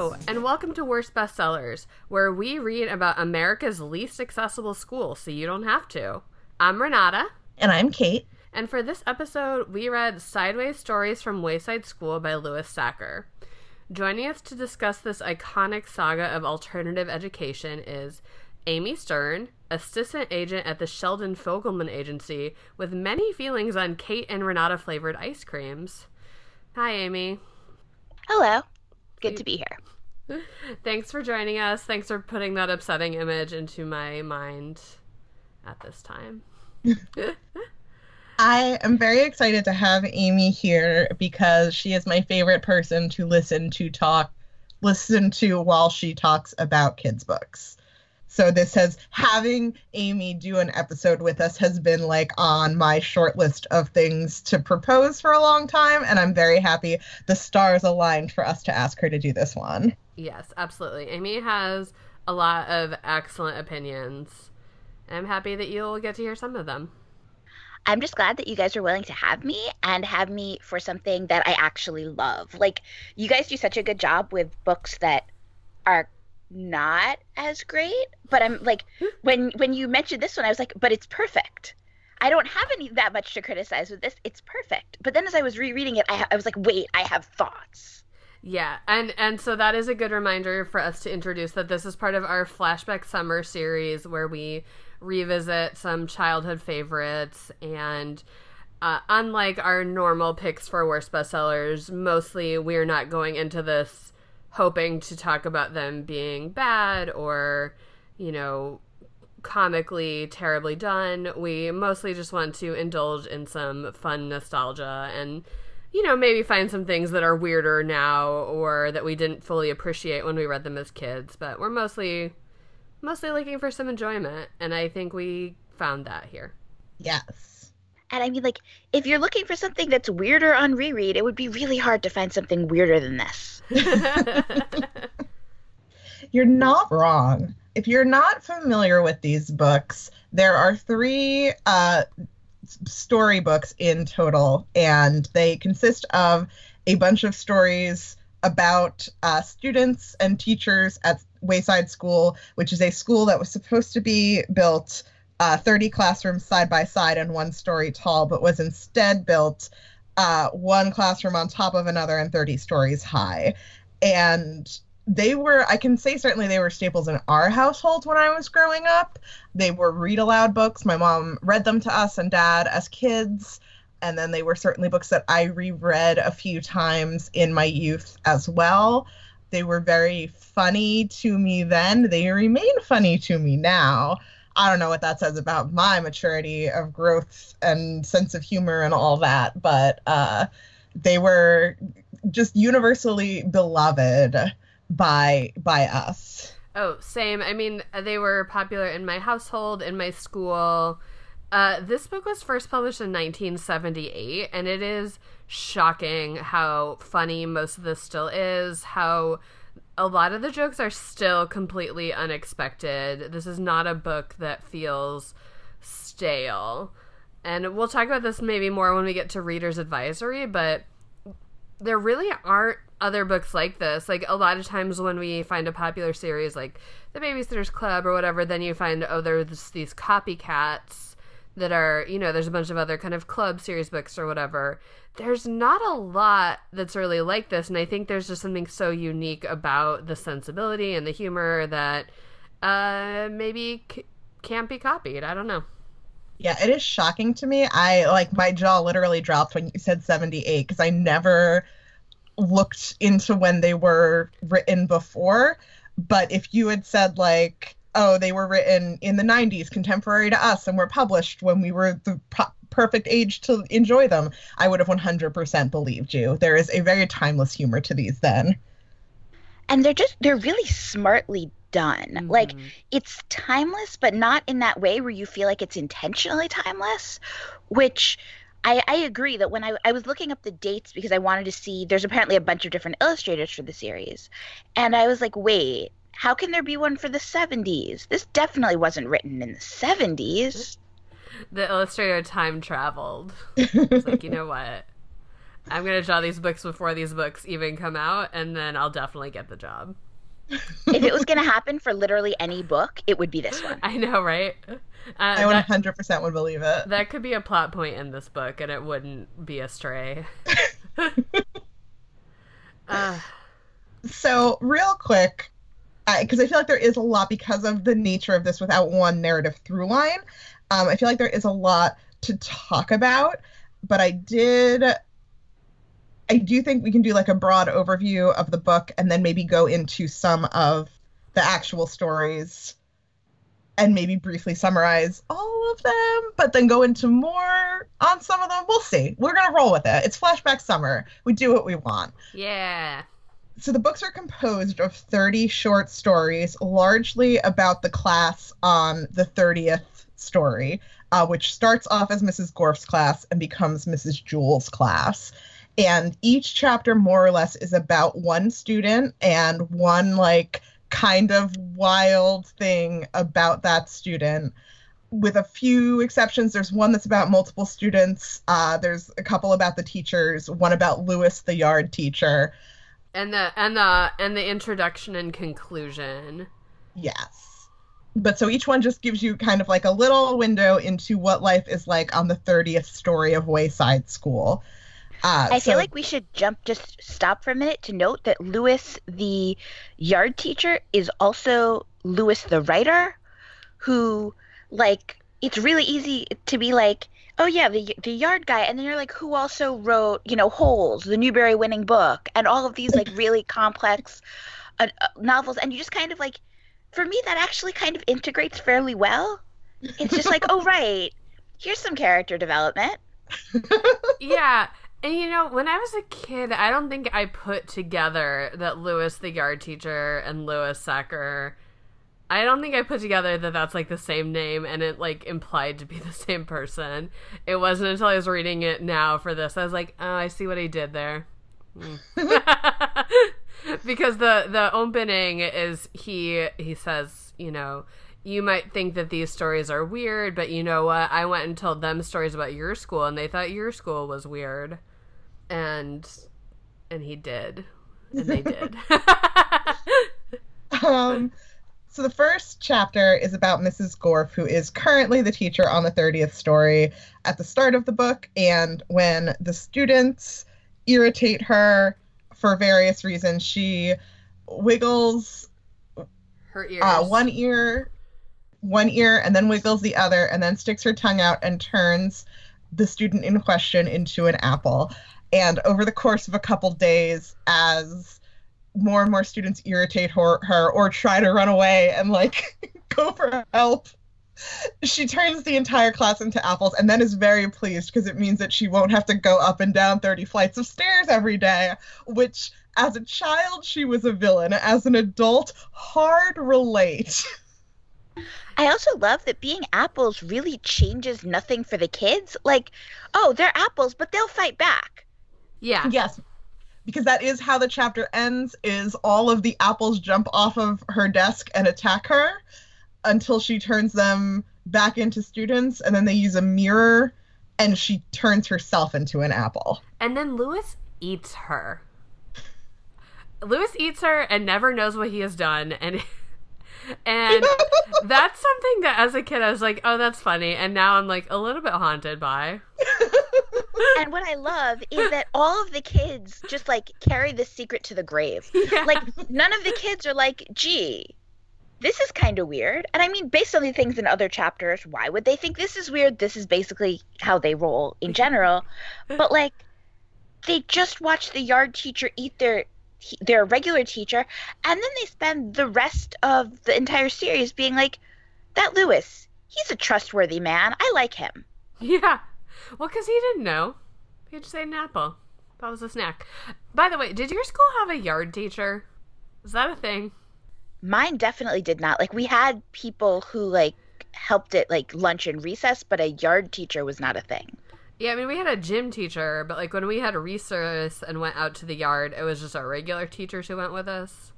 Hello, and welcome to Worst Best Sellers, where we read about America's least accessible school so you don't have to. I'm Renata. And I'm Kate. And for this episode, we read Sideways Stories from Wayside School by Louis Sachar. Joining us to discuss this iconic saga of alternative education is Amy Stern, assistant agent at the Sheldon Fogelman Agency, with many feelings on Kate and Renata-flavored ice creams. Hi, Amy. Hello. Good to be here. Thanks for joining us. Thanks for putting that upsetting image into my mind at this time. I am very excited to have Amy here because she is my favorite person to listen to while she talks about kids' books. So having Amy do an episode with us has been like on my short list of things to propose for a long time. And I'm very happy the stars aligned for us to ask her to do this one. Yes, absolutely. Amy has a lot of excellent opinions. And I'm happy that you'll get to hear some of them. I'm just glad that you guys are willing to have me and have me for something that I actually love. Like, you guys do such a good job with books that are not as great, but I'm like, when you mentioned this one, I was like, but it's perfect. I don't have that much to criticize with this. It's perfect. But then as I was rereading it, I was like, wait, I have thoughts. Yeah, and so that is a good reminder for us to introduce that this is part of our Flashback Summer series where we revisit some childhood favorites, and unlike our normal picks for Worst Bestsellers, mostly we're not going into this hoping to talk about them being bad or, you know, comically terribly done. We mostly just want to indulge in some fun nostalgia and, you know, maybe find some things that are weirder now or that we didn't fully appreciate when we read them as kids. But we're mostly looking for some enjoyment, and I think we found that here. Yes. And I mean, like, if you're looking for something that's weirder on reread, it would be really hard to find something weirder than this. You're not wrong. If you're not familiar with these books, there are three storybooks in total, and they consist of a bunch of stories about students and teachers at Wayside School, which is a school that was supposed to be built 30 classrooms side by side and one story tall, but was instead built one classroom on top of another and 30 stories high. And I can say certainly they were staples in our household when I was growing up. They were read-aloud books. My mom read them to us and dad as kids. And then they were certainly books that I reread a few times in my youth as well. They were very funny to me then. They remain funny to me now. I don't know what that says about my maturity of growth and sense of humor and all that, but they were just universally beloved by us. Oh, same. I mean, they were popular in my household, in my school. This book was first published in 1978, and it is shocking how funny most of this still is, how a lot of the jokes are still completely unexpected. This is not a book that feels stale. And we'll talk about this maybe more when we get to Reader's Advisory, but there really aren't other books like this. Like, a lot of times when we find a popular series like The Babysitter's Club or whatever, then you find, oh, there's these copycats that are, you know, there's a bunch of other kind of club series books or whatever. There's not a lot that's really like this, and I think there's just something so unique about the sensibility and the humor that maybe can't be copied. I don't know. Yeah, it is shocking to me. My jaw literally dropped when you said 78 because I never looked into when they were written before. But if you had said, like, oh, they were written in the 90s, contemporary to us, and were published when we were the perfect age to enjoy them, I would have 100% believed you. There is a very timeless humor to these then. And they're really smartly done. Mm-hmm. Like, it's timeless, but not in that way where you feel like it's intentionally timeless, which I agree that when I was looking up the dates because I wanted to see, there's apparently a bunch of different illustrators for the series. And I was like, wait, how can there be one for the 70s? This definitely wasn't written in the 70s. The illustrator time traveled. It's like, you know what? I'm going to draw these books before these books even come out, and then I'll definitely get the job. If it was going to happen for literally any book, it would be this one. I know, right? I 100% would believe it. That could be a plot point in this book, and it wouldn't be astray. So, real quick, because I feel like there is a lot, because of the nature of this without one narrative through line, I feel like there is a lot to talk about, but I do think we can do like a broad overview of the book and then maybe go into some of the actual stories and maybe briefly summarize all of them, but then go into more on some of them. We'll see. We're going to roll with it. It's flashback summer. We do what we want. Yeah. So the books are composed of 30 short stories, largely about the class on the 30th story, which starts off as Mrs. Gorf's class and becomes Mrs. Jewls' class. And each chapter more or less is about one student and one like kind of wild thing about that student. With a few exceptions, there's one that's about multiple students. There's a couple about the teachers, one about Louis, the yard teacher. And the introduction and conclusion. Yes. But so each one just gives you kind of like a little window into what life is like on the 30th story of Wayside School. I feel like we should stop for a minute to note that Louis, the yard teacher, is also Louis, the writer, who, like, it's really easy to be like, oh, yeah, the yard guy. And then you're like, who also wrote, you know, Holes, the Newbery winning book, and all of these, like, really complex novels. And you just kind of, like, for me, that actually kind of integrates fairly well. It's just like, oh, right, here's some character development. Yeah. And, you know, when I was a kid, I don't think I put together that Louis, the yard teacher, and Louis Sachar, I don't think I put together that that's, like, the same name and it, like, implied to be the same person. It wasn't until I was reading it now for this, I was like, oh, I see what he did there. Because the opening is he says, you know, you might think that these stories are weird, but you know what? I went and told them stories about your school, and they thought your school was weird. And he did. And they did. So the first chapter is about Mrs. Gorf, who is currently the teacher on the 30th story at the start of the book. And when the students irritate her for various reasons, she wiggles her ears. One ear, and then wiggles the other, and then sticks her tongue out and turns the student in question into an apple. And over the course of a couple days, as more and more students irritate her or try to run away and, like, go for help, she turns the entire class into apples and then is very pleased because it means that she won't have to go up and down 30 flights of stairs every day, which, as a child, she was a villain. As an adult, hard relate. I also love that being apples really changes nothing for the kids. Like, oh, they're apples, but they'll fight back. Yeah. Yes. Because that is how the chapter ends, is all of the apples jump off of her desk and attack her until she turns them back into students. And then they use a mirror and she turns herself into an apple. And then Louis eats her. Louis eats her and never knows what he has done. And that's something that as a kid I was like, oh, that's funny. And now I'm like a little bit haunted by. And what I love is that all of the kids just like carry this secret to the grave. Yeah. Like none of the kids are like, gee, this is kind of weird. And I mean, based on the things in other chapters, why would they think this is weird? This is basically how they roll in general. But like they just watch the yard teacher eat their regular teacher, and then they spend the rest of the entire series being like, that Louis, he's a trustworthy man. I like him. Yeah. Well, because he didn't know. He just ate an apple. That was a snack. By the way, did your school have a yard teacher? Is that a thing? Mine definitely did not. Like, we had people who, like, helped at, like, lunch and recess, but a yard teacher was not a thing. Yeah, I mean, we had a gym teacher, but, like, when we had a recess and went out to the yard, it was just our regular teachers who went with us.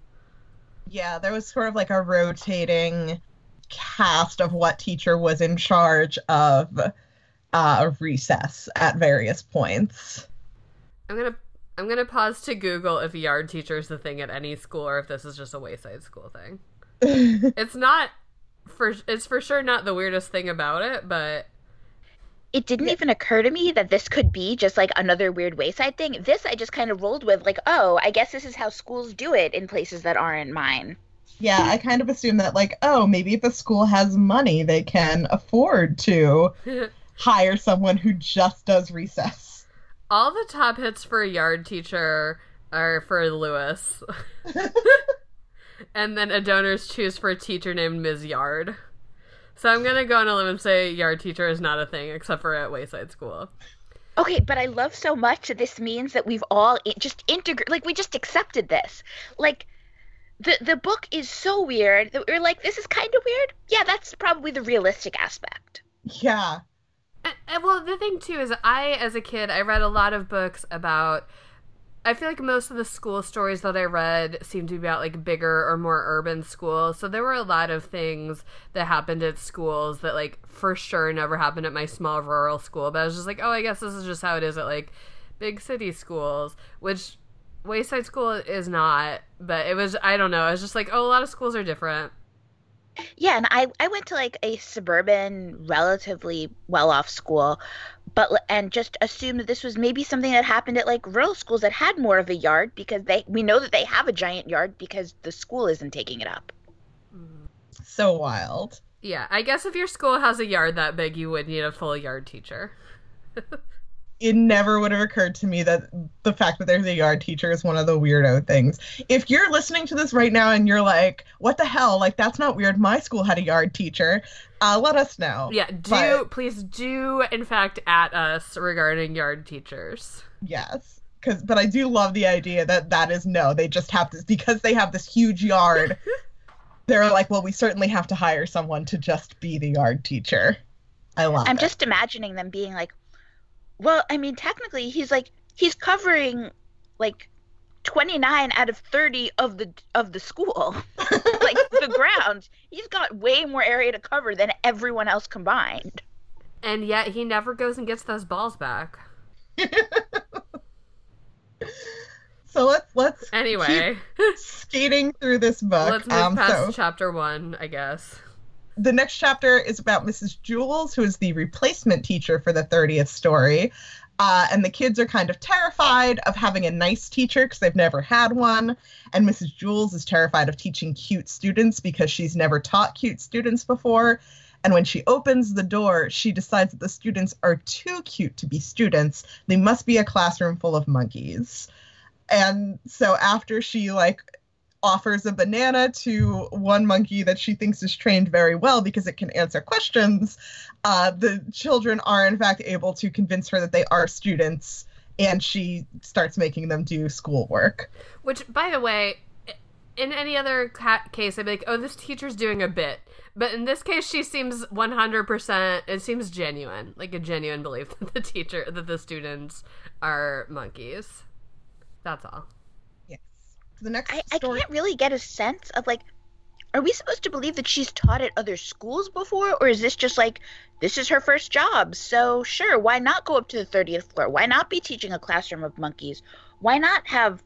Yeah, there was sort of, like, a rotating cast of what teacher was in charge of recess at various points. I'm gonna pause to Google if yard teacher is the thing at any school or if this is just a Wayside School thing. It's for sure not the weirdest thing about it, but it didn't even occur to me that this could be just like another weird Wayside thing. This I just kind of rolled with, like, oh, I guess this is how schools do it in places that aren't mine. Yeah, I kind of assume that, like, oh, maybe if a school has money, they can afford to hire someone who just does recess. All the top hits for a yard teacher are for Louis. And then a donors choose for a teacher named Ms. Yard. So I'm going to go on a limb and say yard teacher is not a thing except for at Wayside School. Okay, but I love so much that this means that we've all just integrated, like, we just accepted this. Like, the book is so weird that we're like, this is kind of weird. Yeah, that's probably the realistic aspect. Yeah. And well, the thing, too, is as a kid, I read a lot of books about... I feel like most of the school stories that I read seemed to be about, like, bigger or more urban schools. So there were a lot of things that happened at schools that, like, for sure never happened at my small rural school. But I was just like, oh, I guess this is just how it is at, like, big city schools, which Wayside School is not. But it was, I don't know, I was just like, oh, a lot of schools are different. Yeah, and I went to, like, a suburban, relatively well-off school, and just assumed that this was maybe something that happened at, like, rural schools that had more of a yard, because we know that they have a giant yard because the school isn't taking it up. So wild. Yeah, I guess if your school has a yard that big, you would need a full yard teacher. It never would have occurred to me that the fact that there's a yard teacher is one of the weirdo things. If you're listening to this right now and you're like, what the hell? Like, that's not weird. My school had a yard teacher. Let us know. Yeah, please do, in fact, at us regarding yard teachers. Yes. But I do love the idea that is no. They just have this, because they have this huge yard, they're like, well, we certainly have to hire someone to just be the yard teacher. I'm just imagining them being like, well, I mean, technically, he's covering, like, 29 out of 30 of the school, like, the grounds. He's got way more area to cover than everyone else combined. And yet he never goes and gets those balls back. So let's anyway keep skating through this book. Let's move past chapter 1, I guess. The next chapter is about Mrs. Jewls, who is the replacement teacher for the 30th story. And the kids are kind of terrified of having a nice teacher because they've never had one. And Mrs. Jewls is terrified of teaching cute students because she's never taught cute students before. And when she opens the door, she decides that the students are too cute to be students. They must be a classroom full of monkeys. And so after she, like, offers a banana to one monkey that she thinks is trained very well because it can answer questions, the children are in fact able to convince her that they are students, and she starts making them do schoolwork. Which, by the way, in any other case, I'd be like, oh, this teacher's doing a bit. But in this case, she seems 100%, it seems genuine, like a genuine belief that the students are monkeys. That's all. The next I can't really get a sense of, like, are we supposed to believe that she's taught at other schools before? Or is this just like, this is her first job, so sure, why not go up to the 30th floor? Why not be teaching a classroom of monkeys? Why not have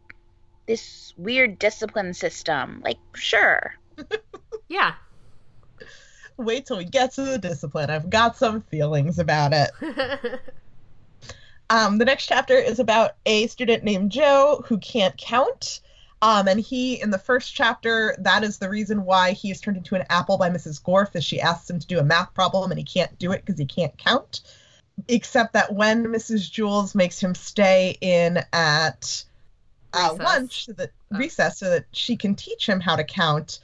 this weird discipline system? Like, sure. Yeah. Wait till we get to the discipline. I've got some feelings about it. The next chapter is about a student named Joe who can't count. And he, in the first chapter, that is the reason why he is turned into an apple by Mrs. Gorf, is she asks him to do a math problem and he can't do it because he can't count. Except that when Mrs. Jewls makes him stay in at recess so that she can teach him how to count,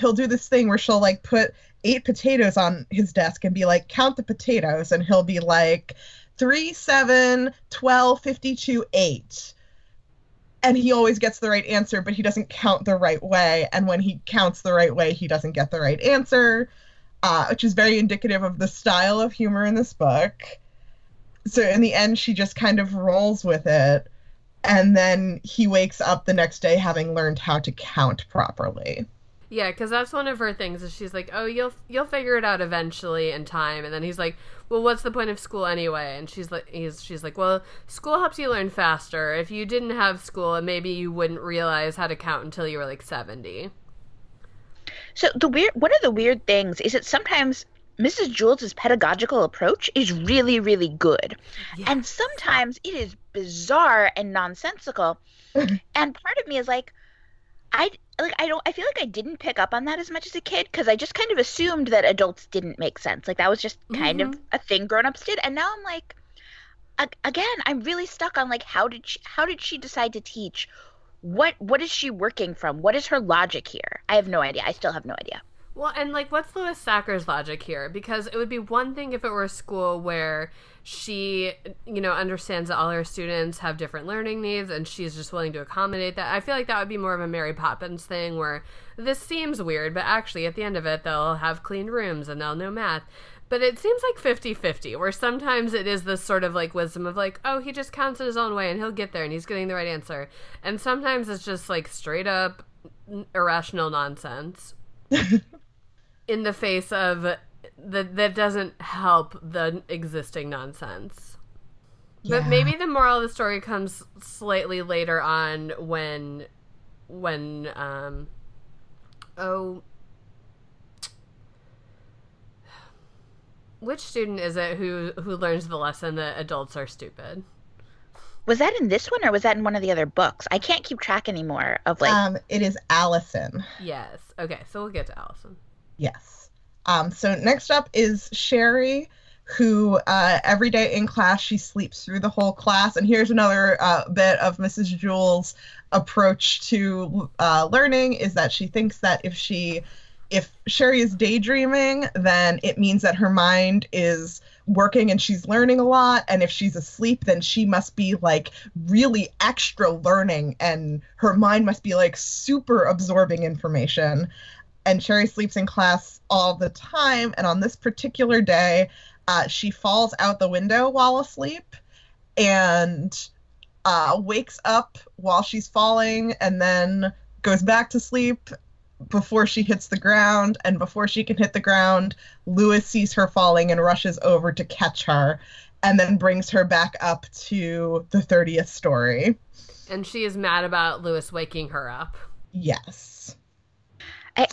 he'll do this thing where she'll, like, put 8 potatoes on his desk and be like, count the potatoes. And he'll be like, 3, 7, 12, 52, 8. And he always gets the right answer, but he doesn't count the right way. And when he counts the right way, he doesn't get the right answer, which is very indicative of the style of humor in this book. So in the end, she just kind of rolls with it. And then he wakes up the next day having learned how to count properly. Yeah, because that's one of her things is she's like, oh, you'll figure it out eventually in time. And then he's like, well, what's the point of school anyway? And she's like, well, school helps you learn faster. If you didn't have school, maybe you wouldn't realize how to count until you were like 70. So one of the weird things is that sometimes Mrs. Jewls' pedagogical approach is really, really good. Yes. And sometimes it is bizarre and nonsensical. And part of me is like, I feel like I didn't pick up on that as much as a kid because I just kind of assumed that adults didn't make sense. Like that was just kind of a thing grown-ups did. And now I'm like, again, I'm really stuck on like, how did she decide to teach? What is she working from? What is her logic here? I have no idea. I still have no idea. Well, and like, what's Louis Sacher's logic here? Because it would be one thing if it were a school where she, you know, understands that all her students have different learning needs and she's just willing to accommodate that. I feel like that would be more of a Mary Poppins thing where this seems weird, but actually at the end of it, they'll have clean rooms and they'll know math. But it seems like 50-50, where sometimes it is this sort of like wisdom of like, oh, he just counts in his own way and he'll get there and he's getting the right answer. And sometimes it's just like straight up irrational nonsense. In the face of that doesn't help the existing nonsense. Yeah. But maybe the moral of the story comes slightly later on when which student is it who learns the lesson that adults are stupid? Was that in this one or was that in one of the other books? I can't keep track anymore of like... it is Allison. Yes. Okay, so we'll get to Allison. Yes. So next up is Sherry, who every day in class, she sleeps through the whole class. And here's another bit of Mrs. Jewls' approach to learning is that she thinks that if Sherry is daydreaming, then it means that her mind is working and she's learning a lot. And if she's asleep, then she must be like really extra learning and her mind must be like super absorbing information. And Sherry sleeps in class all the time. And on this particular day, she falls out the window while asleep and wakes up while she's falling and then goes back to sleep before she hits the ground, and before she can hit the ground, Louis sees her falling and rushes over to catch her and then brings her back up to the 30th story. And she is mad about Louis waking her up. Yes.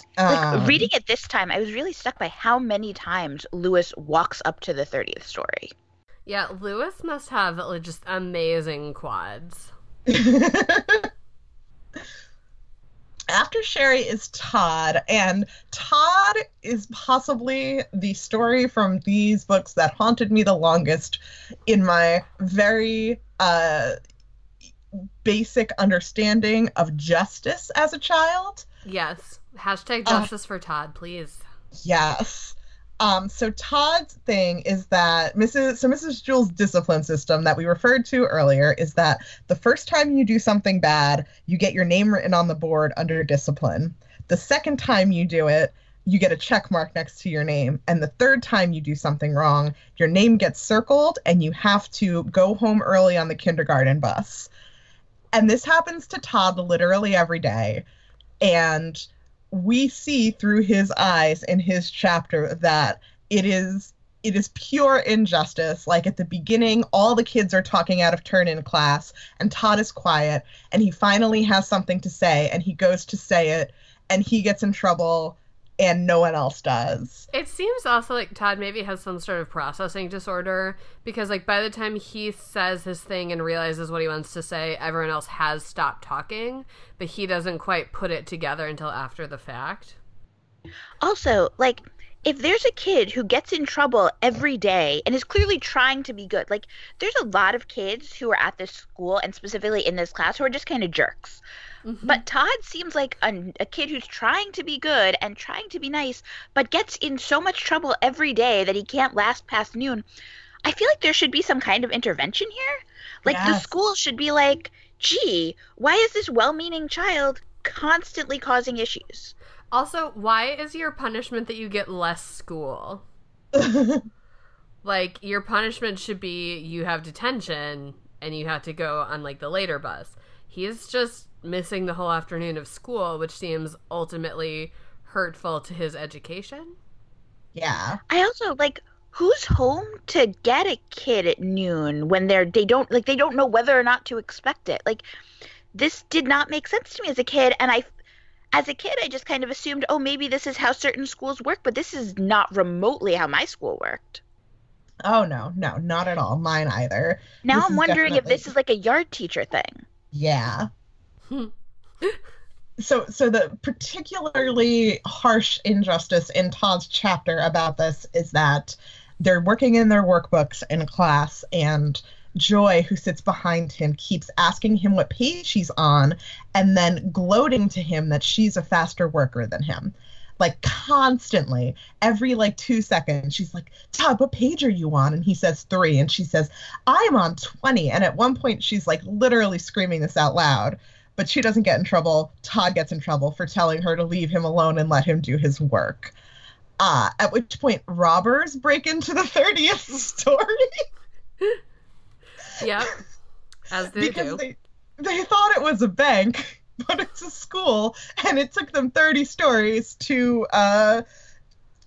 Reading it this time, I was really struck by how many times Louis walks up to the 30th story. Yeah, Louis must have just amazing quads. After Sherry is Todd, and Todd is possibly the story from these books that haunted me the longest in my very basic understanding of justice as a child. Yes. Hashtag justice for Todd, please. Yes. So Todd's thing is that Mrs. Jewls' discipline system that we referred to earlier is that the first time you do something bad, you get your name written on the board under discipline. The second time you do it, you get a check mark next to your name. And the third time you do something wrong, your name gets circled and you have to go home early on the kindergarten bus. And this happens to Todd literally every day. And we see through his eyes in his chapter that it is pure injustice. Like at the beginning, all the kids are talking out of turn in class and Todd is quiet and he finally has something to say and he goes to say it and he gets in trouble and no one else does. It seems also like Todd maybe has some sort of processing disorder because like by the time he says his thing and realizes what he wants to say, everyone else has stopped talking, but he doesn't quite put it together until after the fact. Also, like if there's a kid who gets in trouble every day and is clearly trying to be good, like there's a lot of kids who are at this school and specifically in this class who are just kind of jerks. Mm-hmm. But Todd seems like a kid who's trying to be good and trying to be nice, but gets in so much trouble every day that he can't last past noon. I feel like there should be some kind of intervention here. Like yes. The school should be like, gee, why is this well-meaning child constantly causing issues? Also, why is your punishment that you get less school? Like, your punishment should be you have detention and you have to go on like the later bus. He's just missing the whole afternoon of school, which seems ultimately hurtful to his education. Yeah. I also, like, who's home to get a kid at noon when they don't know whether or not to expect it? Like, this did not make sense to me as a kid, and I just kind of assumed, oh, maybe this is how certain schools work, but this is not remotely how my school worked. Oh, no, not at all. Mine either. Now I'm wondering if this is like a yard teacher thing. Yeah. So the particularly harsh injustice in Todd's chapter about this is that they're working in their workbooks in class, and Joy, who sits behind him, keeps asking him what page she's on and then gloating to him that she's a faster worker than him. Like, constantly, every, 2 seconds, she's like, Todd, what page are you on? And he says 3, and she says, I'm on 20. And at one point, she's, literally screaming this out loud. But she doesn't get in trouble. Todd gets in trouble for telling her to leave him alone and let him do his work. At which point, robbers break into the 30th story. Yep, as they do. They thought it was a bank, but it's a school, and it took them 30 stories to,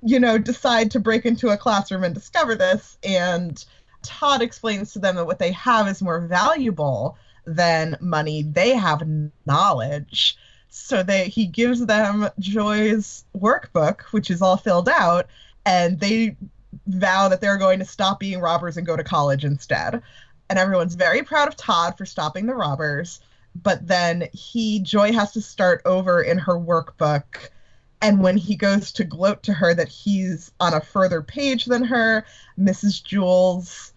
decide to break into a classroom and discover this. And Todd explains to them that what they have is more valuable than money. They have knowledge. So he gives them Joy's workbook, which is all filled out, and they vow that they're going to stop being robbers and go to college instead. And everyone's very proud of Todd for stopping the robbers. But then Joy has to start over in her workbook. And when he goes to gloat to her that he's on a further page than her, Mrs. Jewls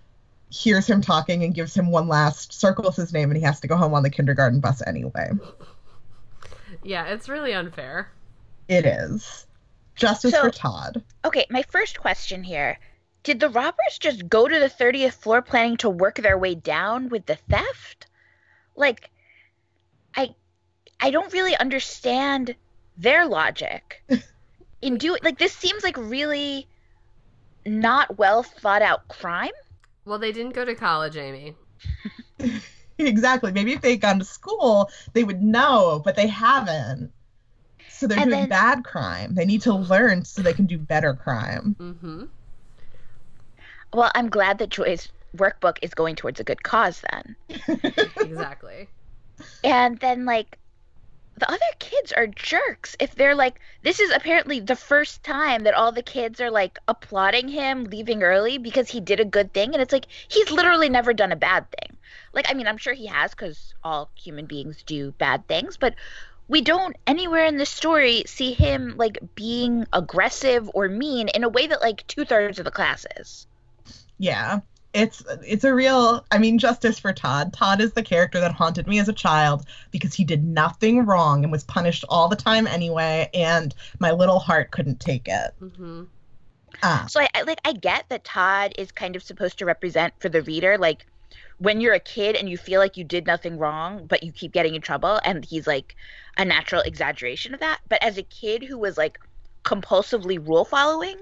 hears him talking and gives him one last, circles his name, and he has to go home on the kindergarten bus anyway. Yeah, it's really unfair. It is. Justice for Todd. Okay, my first question here. Did the robbers just go to the 30th floor planning to work their way down with the theft? Like, I don't really understand their logic in doing, this seems like really not well thought out crime. Well, they didn't go to college, Amy. Exactly. Maybe if they'd gone to school, they would know, but they haven't. So they're doing bad crime. They need to learn so they can do better crime. Mm-hmm. Well, I'm glad that Joy's workbook is going towards a good cause then. Exactly. And then, the other kids are jerks. If they're this is apparently the first time that all the kids are, applauding him leaving early because he did a good thing. And it's he's literally never done a bad thing. I'm sure he has, because all human beings do bad things. But we don't anywhere in the story see him, being aggressive or mean in a way that, 2/3 of the class is. Yeah, it's a real, justice for Todd. Todd is the character that haunted me as a child because he did nothing wrong and was punished all the time anyway, and my little heart couldn't take it. Mm-hmm. So I get that Todd is kind of supposed to represent for the reader, when you're a kid and you feel you did nothing wrong, but you keep getting in trouble, and he's a natural exaggeration of that. But as a kid who was compulsively rule following,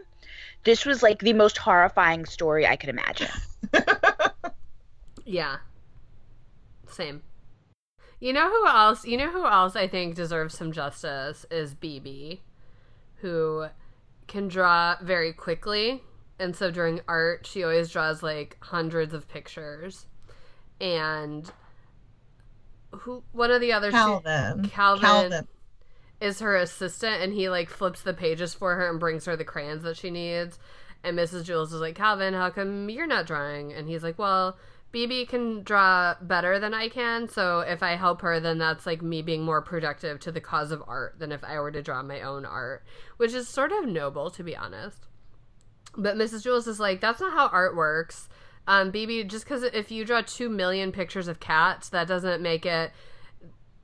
this was, the most horrifying story I could imagine. Yeah. Same. You know who else I think deserves some justice is BB, who can draw very quickly. And so during art, she always draws, hundreds of pictures. And one of the other... Calvin is her assistant, and he flips the pages for her and brings her the crayons that she needs. And Mrs. Jewls is like, Calvin, how come you're not drawing? And he's like, well, BB can draw better than I can, so if I help her, then that's me being more productive to the cause of art than if I were to draw my own art, which is sort of noble, to be honest. But Mrs. Jewls is like, that's not how art works. BB, just because if you draw 2 million pictures of cats, that doesn't make it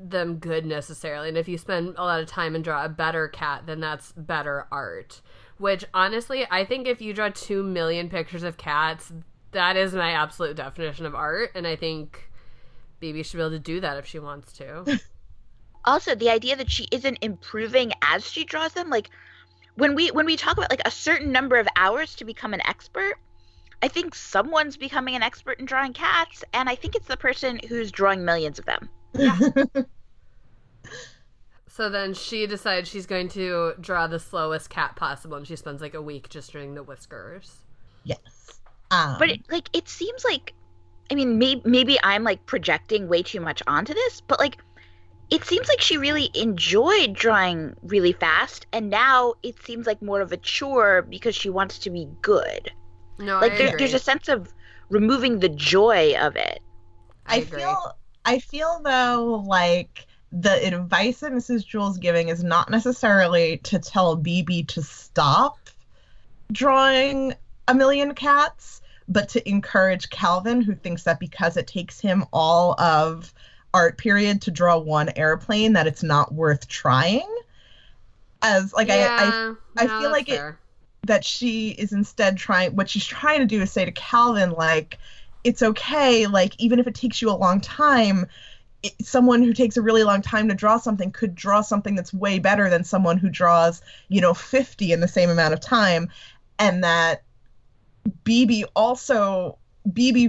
them good necessarily, and if you spend a lot of time and draw a better cat, then that's better art. Which, honestly, I think if you draw 2 million pictures of cats, that is my absolute definition of art, and I think BB should be able to do that if she wants to. Also, the idea that she isn't improving as she draws them, when we talk about a certain number of hours to become an expert, I think someone's becoming an expert in drawing cats, and I think it's the person who's drawing millions of them. Yeah. So then she decides she's going to draw the slowest cat possible, and she spends like a week just doing the whiskers. Yes. But it seems like, I mean, maybe I'm like projecting way too much onto this, but like it seems like she really enjoyed drawing really fast, and now it seems like more of a chore because she wants to be good. No, like there's a sense of removing the joy of it. I feel though like the advice that Mrs. Jewls giving is not necessarily to tell BB to stop drawing a million cats, but to encourage Calvin, who thinks that because it takes him all of art period to draw one airplane, that it's not worth trying. As like, yeah, I feel like fair. That she is instead what she's trying to do is say to Calvin, like, it's okay, like, even if it takes you a long time, someone who takes a really long time to draw something could draw something that's way better than someone who draws, 50 in the same amount of time. And that BB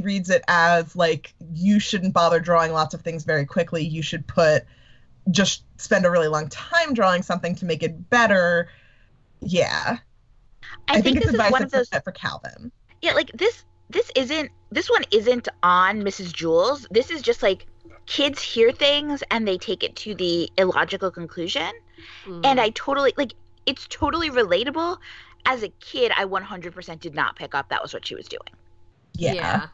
reads it as, like, you shouldn't bother drawing lots of things very quickly. You should just spend a really long time drawing something to make it better. Yeah. I think it's advice that's set for Calvin. Yeah, like, this one isn't on Mrs. Jewls. This is just, like, kids hear things and they take it to the illogical conclusion. Mm. And I totally, like, it's totally relatable. As a kid, I 100% did not pick up that was what she was doing. Yeah.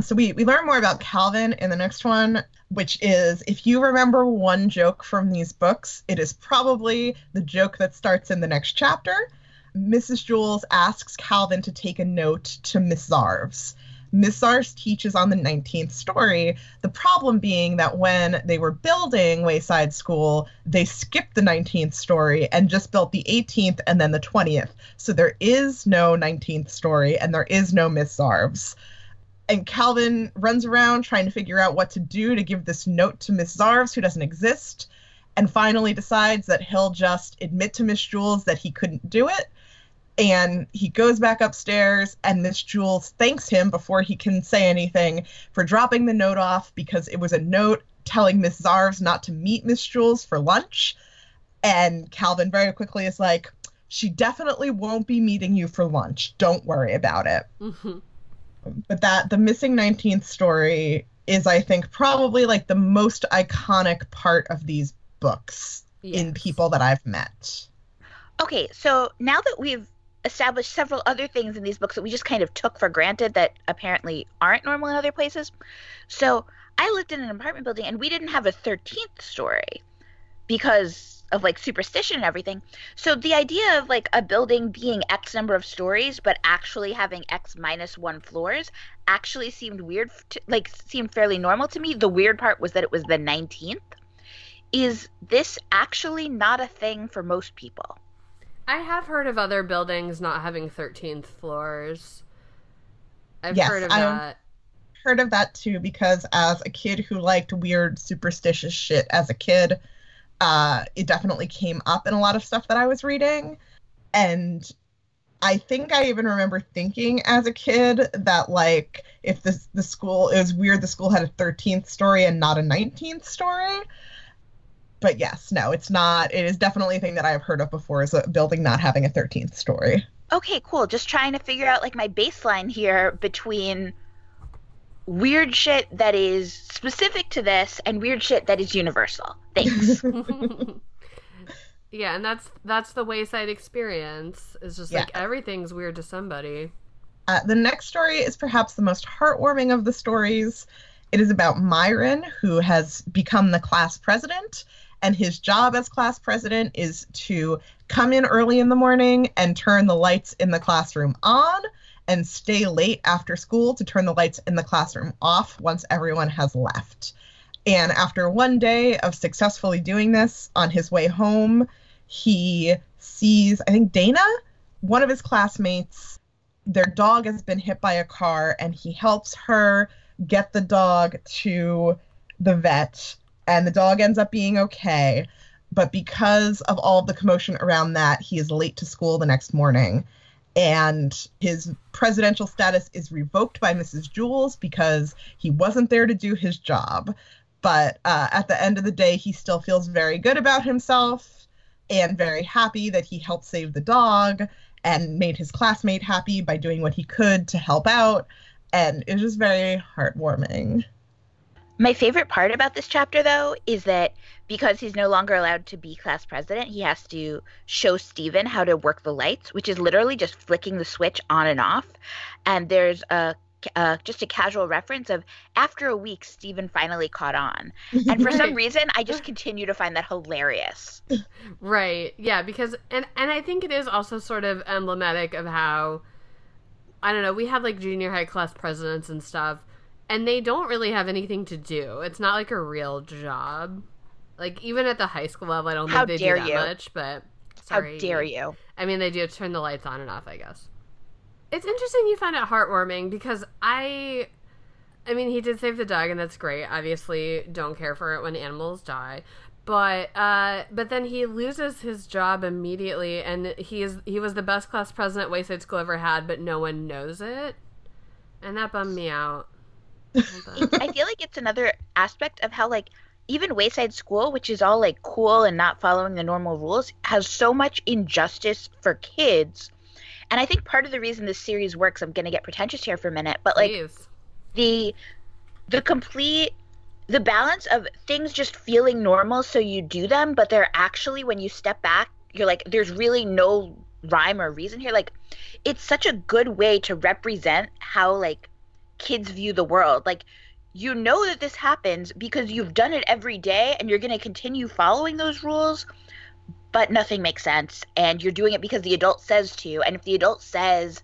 So we learn more about Calvin in the next one, which is, if you remember one joke from these books, it is probably the joke that starts in the next chapter. Mrs. Jewls asks Calvin to take a note to Miss Zarves. Miss Zarves teaches on the 19th story, the problem being that when they were building Wayside School, they skipped the 19th story and just built the 18th and then the 20th. So there is no 19th story and there is no Miss Zarves. And Calvin runs around trying to figure out what to do to give this note to Miss Zarves, who doesn't exist, and finally decides that he'll just admit to Miss Jewls that he couldn't do it. And he goes back upstairs, and Miss Jewls thanks him before he can say anything for dropping the note off, because it was a note telling Miss Zarves not to meet Miss Jewls for lunch. And Calvin very quickly is like, she definitely won't be meeting you for lunch. Don't worry about it. Mm-hmm. But the missing 19th story is, I think, probably like the most iconic part of these books. Yes. In people that I've met. Okay, so now that we've established several other things in these books that we just kind of took for granted that apparently aren't normal in other places. So I lived in an apartment building and we didn't have a 13th story because of like superstition and everything. So the idea of like a building being X number of stories but actually having X minus one floors actually seemed weird, seemed fairly normal to me. The weird part was that it was the 19th. Is this actually not a thing for most people? I have heard of other buildings not having 13th floors. Heard of that too, because as a kid who liked weird superstitious shit as a kid, it definitely came up in a lot of stuff that I was reading. And I think I even remember thinking as a kid that, like, if the school, it was weird the school had a 13th story and not a 19th story. But yes, no, it's not. It is definitely a thing that I have heard of before, is a building not having a 13th story. Okay, cool. Just trying to figure out, like, my baseline here between weird shit that is specific to this and weird shit that is universal. Thanks. Yeah, and that's the Wayside experience. It's just, like, everything's weird to somebody. The next story is perhaps the most heartwarming of the stories. It is about Myron, who has become the class president. And his job as class president is to come in early in the morning and turn the lights in the classroom on, and stay late after school to turn the lights in the classroom off once everyone has left. And after one day of successfully doing this, on his way home, he sees, I think, Dana, one of his classmates. Their dog has been hit by a car, and he helps her get the dog to the vet. And the dog ends up being okay. But because of all the commotion around that, he is late to school the next morning. And his presidential status is revoked by Mrs. Jewls because he wasn't there to do his job. But at the end of the day, he still feels very good about himself and very happy that he helped save the dog and made his classmate happy by doing what he could to help out. And it was just very heartwarming. My favorite part about this chapter, though, is that because he's no longer allowed to be class president, he has to show Steven how to work the lights, which is literally just flicking the switch on and off. And there's just a casual reference of after a week, Steven finally caught on. And for some reason, I just continue to find that hilarious. Right. Yeah, because and I think it is also sort of emblematic of how, I don't know, we have like junior high class presidents and stuff. And they don't really have anything to do. It's not like a real job. Like, even at the high school level, I don't think they do that much, but sorry. How dare you? I mean, they do turn the lights on and off, I guess. It's interesting you found it heartwarming because I mean, he did save the dog, and that's great. Obviously, don't care for it when animals die. But then he loses his job immediately, and he was the best class president Wayside School ever had, but no one knows it. And that bummed me out. I feel like it's another aspect of how, like, even Wayside School, which is all, like, cool and not following the normal rules, has so much injustice for kids. And I think part of the reason this series works, I'm going to get pretentious here for a minute, but, like, the balance of things just feeling normal so you do them, but they're actually, when you step back, you're like, there's really no rhyme or reason here. Like, it's such a good way to represent how, like, kids view the world. Like, you know that this happens because you've done it every day and you're going to continue following those rules, but nothing makes sense, and you're doing it because the adult says to. And if the adult says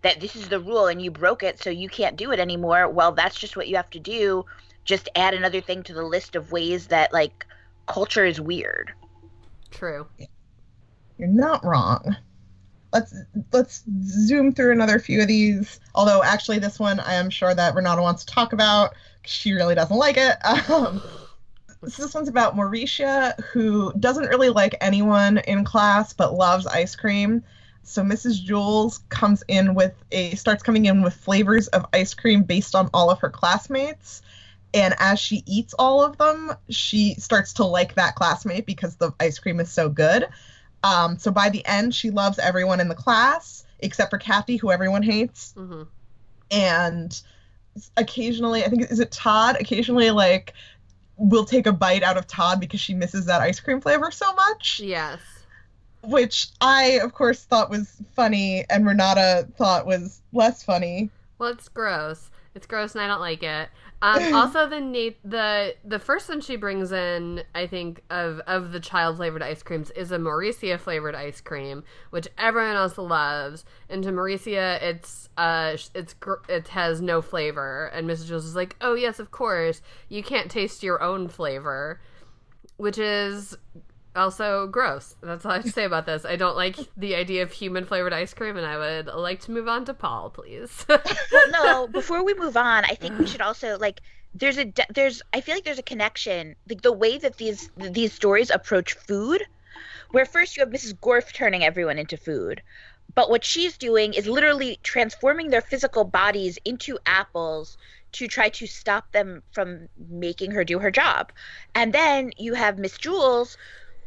that this is the rule and you broke it so you can't do it anymore, well, that's just what you have to do. Just add another thing to the list of ways that, like, culture is weird. True. You're not wrong. Let's zoom through another few of these. Although, actually, this one I am sure that Renata wants to talk about. She really doesn't like it. So this one's about Mauricia, who doesn't really like anyone in class but loves ice cream. So Mrs. Jewls starts coming in with flavors of ice cream based on all of her classmates. And as she eats all of them, she starts to like that classmate because the ice cream is so good. So by the end, she loves everyone in the class, except for Kathy, who everyone hates. Mm-hmm. And occasionally, I think, is it Todd? Occasionally, like, will take a bite out of Todd because she misses that ice cream flavor so much. Yes. Which I, of course, thought was funny, and Renata thought was less funny. Well, it's gross. It's gross, and I don't like it. Also, the first one she brings in, I think, of the child-flavored ice creams is a Mauricia-flavored ice cream, which everyone else loves. And to Mauricia, it has no flavor. And Mrs. Jewls is like, oh, yes, of course. You can't taste your own flavor, which is also gross. That's all I have to say about this. I don't like the idea of human-flavored ice cream, and I would like to move on to Paul, please. Well, no, before we move on, I think we should also, like, I feel like there's a connection, like, the way that these stories approach food, where first you have Mrs. Gorf turning everyone into food, but what she's doing is literally transforming their physical bodies into apples to try to stop them from making her do her job. And then you have Miss Jewls,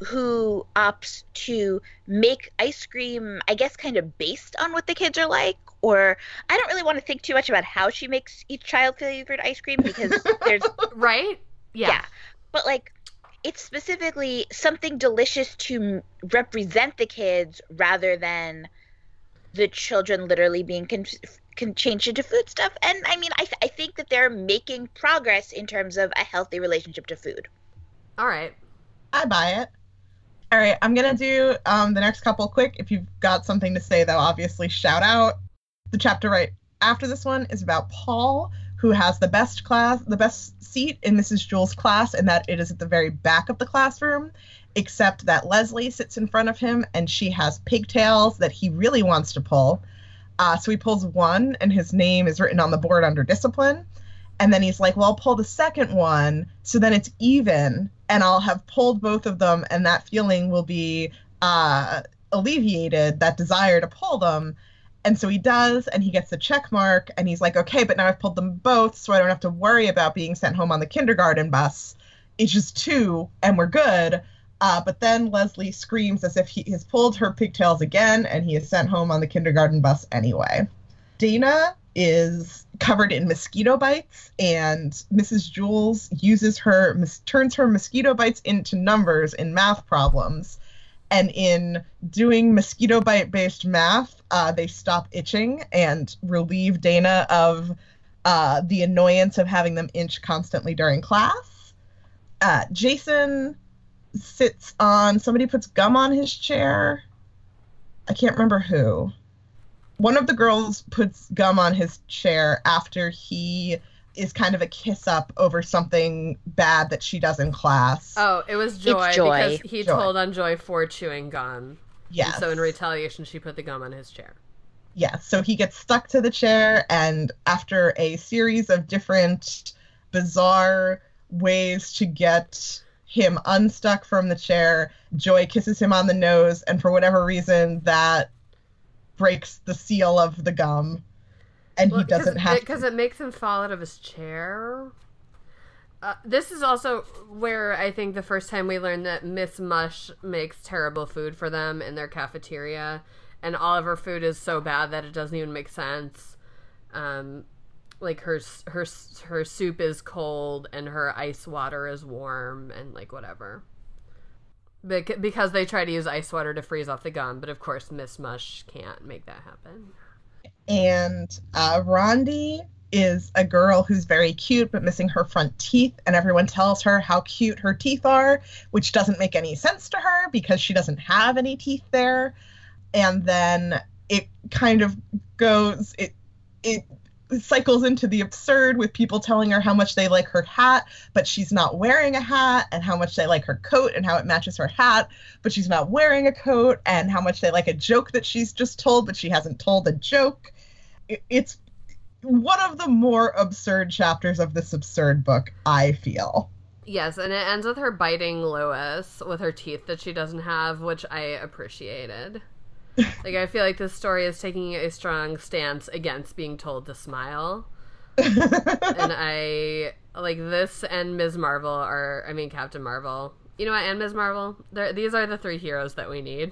who opts to make ice cream, I guess, kind of based on what the kids are like, or I don't really want to think too much about how she makes each child-flavored ice cream because there's... Right? Yeah. But, like, it's specifically something delicious to represent the kids rather than the children literally being changed into food stuff. And, I mean, I think that they're making progress in terms of a healthy relationship to food. All right. I buy it. All right, I'm going to do the next couple quick. If you've got something to say, though, obviously shout out. The chapter right after this one is about Paul, who has the best seat in Mrs. Jewls' class, and that it is at the very back of the classroom, except that Leslie sits in front of him, and she has pigtails that he really wants to pull. So he pulls one, and his name is written on the board under discipline. And then he's like, well, I'll pull the second one, so then it's even, and I'll have pulled both of them, and that feeling will be alleviated, that desire to pull them. And so he does, and he gets the check mark, and he's like, okay, but now I've pulled them both, so I don't have to worry about being sent home on the kindergarten bus. It's just two, and we're good. But then Leslie screams as if he has pulled her pigtails again, and he is sent home on the kindergarten bus anyway. Dana is covered in mosquito bites, and Mrs. Jewls turns her mosquito bites into numbers in math problems. And in doing mosquito bite-based math, they stop itching and relieve Dana of the annoyance of having them itch constantly during class. Jason sits on... Somebody puts gum on his chair. I can't remember who. One of the girls puts gum on his chair after he is kind of a kiss-up over something bad that she does in class. Oh, it was Joy. Because he told on Joy for chewing gum. Yes. And so in retaliation, she put the gum on his chair. Yes, so he gets stuck to the chair, and after a series of different bizarre ways to get him unstuck from the chair, Joy kisses him on the nose, and for whatever reason, that breaks the seal of the gum. And he doesn't have to. Because it makes him fall out of his chair. This is also where I think the first time we learned that Miss Mush makes terrible food for them in their cafeteria. And all of her food is so bad that it doesn't even make sense. Like her soup is cold and her ice water is warm and like whatever. Because they try to use ice water to freeze off the gum. But of course Miss Mush can't make that happen. And Rondi is a girl who's very cute but missing her front teeth, and everyone tells her how cute her teeth are, which doesn't make any sense to her because she doesn't have any teeth there. And then it kind of goes, it cycles into the absurd with people telling her how much they like her hat, but she's not wearing a hat, and how much they like her coat and how it matches her hat, but she's not wearing a coat, and how much they like a joke that she's just told, but she hasn't told a joke. It's one of the more absurd chapters of this absurd book, I feel. Yes, and it ends with her biting Lois with her teeth that she doesn't have, which I appreciated. Like, I feel like this story is taking a strong stance against being told to smile. And I, like, this and Ms. Marvel are, I mean, Captain Marvel. You know what, and Ms. Marvel? These are the three heroes that we need.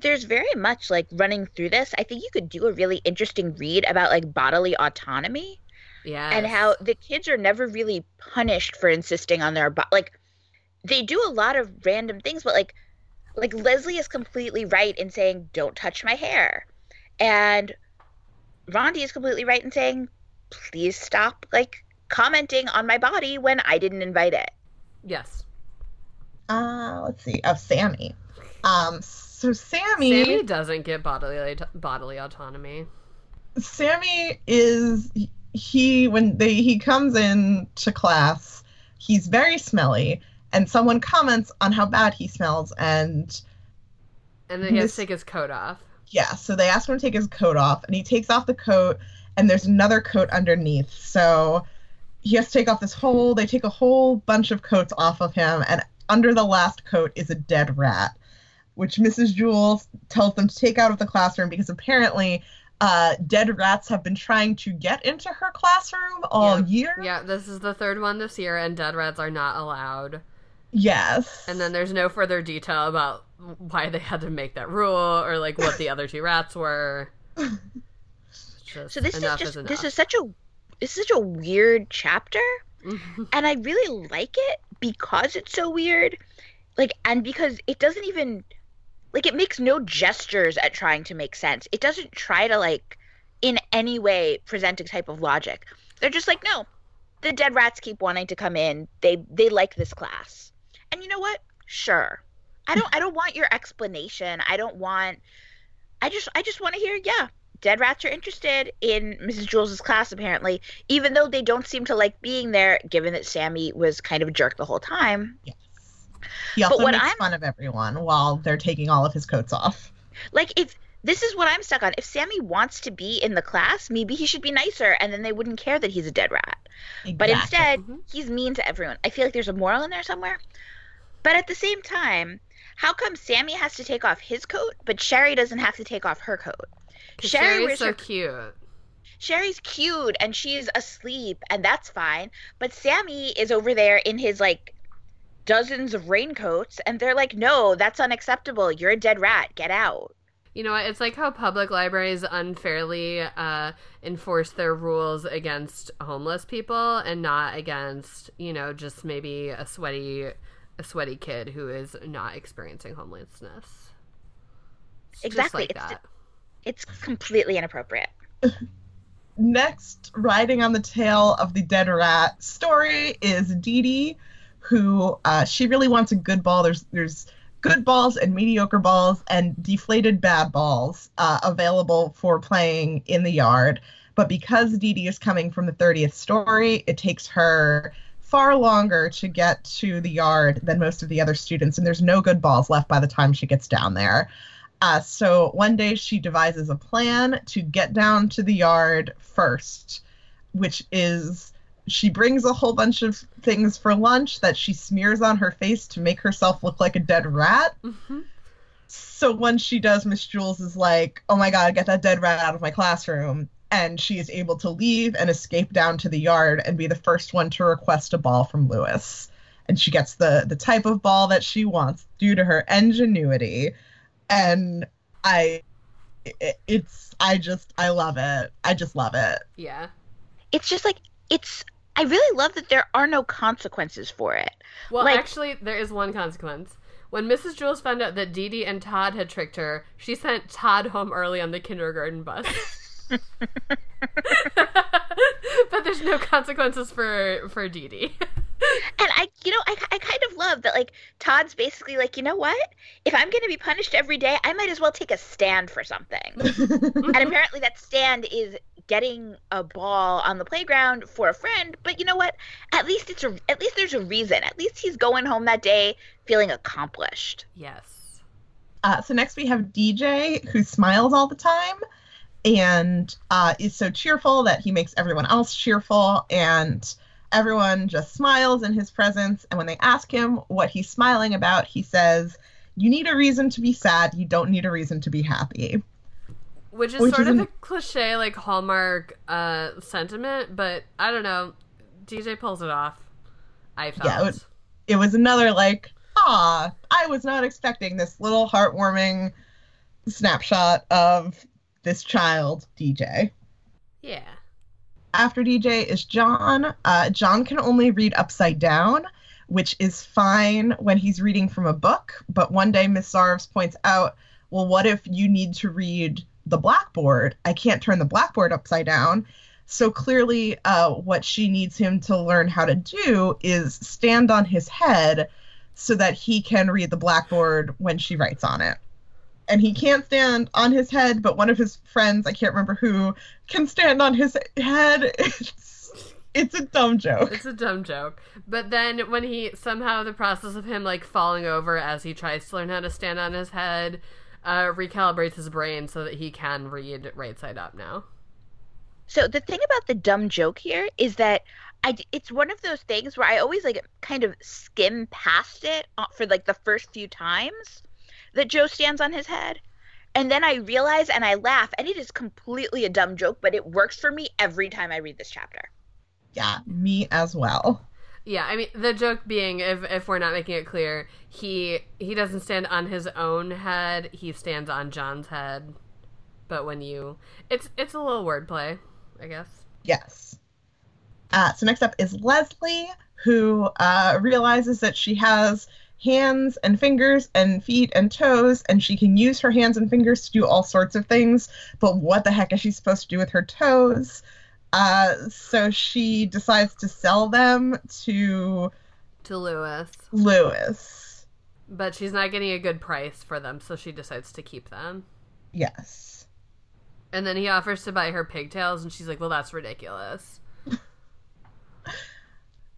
There's very much, like, running through this. I think you could do a really interesting read about, like, bodily autonomy. Yeah. And how the kids are never really punished for insisting on their, like, they do a lot of random things, but, like, Leslie is completely right in saying, don't touch my hair. And Rondi is completely right in saying, please stop, like, commenting on my body when I didn't invite it. Yes. Let's see. Oh, Sammy. So Sammy doesn't get bodily autonomy. Sammy is... When he comes in to class, he's very smelly. And someone comments on how bad he smells, and then he has to take his coat off. Yeah, so they ask him to take his coat off, and he takes off the coat, and there's another coat underneath. So he has to take off they take a whole bunch of coats off of him, and under the last coat is a dead rat, which Mrs. Jewls tells them to take out of the classroom because apparently dead rats have been trying to get into her classroom all year. Yeah, this is the third one this year, and dead rats are not allowed. Yes. And then there's no further detail about why they had to make that rule or, like, what the other two rats were. So this is such a weird chapter, and I really like it because it's so weird, like, and because it doesn't even, like, it makes no gestures at trying to make sense. It doesn't try to, like, in any way present a type of logic. They're just like, no. The dead rats keep wanting to come in. They like this class. And you know what? Sure. I don't want your explanation. I just want to hear, yeah, dead rats are interested in Mrs. Jewls' class, apparently, even though they don't seem to like being there, given that Sammy was kind of a jerk the whole time. Yes. He also makes fun of everyone while they're taking all of his coats off. Like, if... This is what I'm stuck on. If Sammy wants to be in the class, maybe he should be nicer, and then they wouldn't care that he's a dead rat. Exactly. But instead, he's mean to everyone. I feel like there's a moral in there somewhere. But at the same time, how come Sammy has to take off his coat, but Sherry doesn't have to take off her coat? Sherry's so cute. Sherry's cute, and she's asleep, and that's fine. But Sammy is over there in his, like, dozens of raincoats, and they're like, no, that's unacceptable. You're a dead rat. Get out. You know what? It's like how public libraries unfairly enforce their rules against homeless people and not against, you know, just maybe a sweaty kid who is not experiencing homelessness. It's exactly. Just like that. It's completely inappropriate. Next, riding on the tail of the dead rat story is Dee Dee, who she really wants a good ball. There's good balls and mediocre balls and deflated bad balls available for playing in the yard. But because Dee Dee is coming from the 30th story, it takes her far longer to get to the yard than most of the other students, and there's no good balls left by the time she gets down there. So one day she devises a plan to get down to the yard first, which is she brings a whole bunch of things for lunch that she smears on her face to make herself look like a dead rat. Mm-hmm. So when she does, Miss Jewls is like, oh my God, get that dead rat out of my classroom. And she is able to leave and escape down to the yard and be the first one to request a ball from Louis. And she gets the type of ball that she wants due to her ingenuity. And I love it. I just love it. Yeah. It's just like, I really love that there are no consequences for it. Well, like, actually, there is one consequence. When Mrs. Jewls found out that Dee Dee and Todd had tricked her, she sent Todd home early on the kindergarten bus. But there's no consequences for Dee Dee. And I kind of love that, like, Todd's basically like, you know what? If I'm going to be punished every day, I might as well take a stand for something. And apparently that stand is getting a ball on the playground for a friend. But you know what? At least there's a reason. At least he's going home that day feeling accomplished. Yes. So next we have DJ, who smiles all the time and is so cheerful that he makes everyone else cheerful, and everyone just smiles in his presence. And when they ask him what he's smiling about, he says, you need a reason to be sad. You don't need a reason to be happy. Which is sort of a cliche, like, Hallmark sentiment, but I don't know. DJ pulls it off, I felt. Yeah, it was another, like, I was not expecting this little heartwarming snapshot of this child, DJ. Yeah. After DJ is John. John can only read upside down, which is fine when he's reading from a book. But one day, Miss Zarves points out, well, what if you need to read the blackboard? I can't turn the blackboard upside down. So clearly, what she needs him to learn how to do is stand on his head so that he can read the blackboard when she writes on it. And he can't stand on his head, but one of his friends, I can't remember who, can stand on his head. It's a dumb joke. It's a dumb joke. But then when he, somehow the process of him, like, falling over as he tries to learn how to stand on his head, recalibrates his brain so that he can read right side up now. So the thing about the dumb joke here is that it's one of those things where I always, like, kind of skim past it for, like, the first few times that Joe stands on his head. And then I realize and I laugh, and it is completely a dumb joke, but it works for me every time I read this chapter. Yeah, me as well. Yeah, I mean, the joke being, if we're not making it clear, he doesn't stand on his own head, he stands on John's head. But when it's a little wordplay, I guess. Yes. So next up is Leslie, who realizes that she has hands and fingers and feet and toes, and she can use her hands and fingers to do all sorts of things, but what the heck is she supposed to do with her toes? So she decides to sell them to Louis. But she's not getting a good price for them, so she decides to keep them. Yes. And then he offers to buy her pigtails, and she's like, well, that's ridiculous.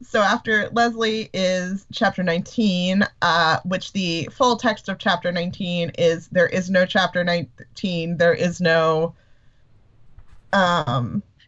So after Leslie is chapter 19, which the full text of chapter 19 is, there is no chapter 19, there is no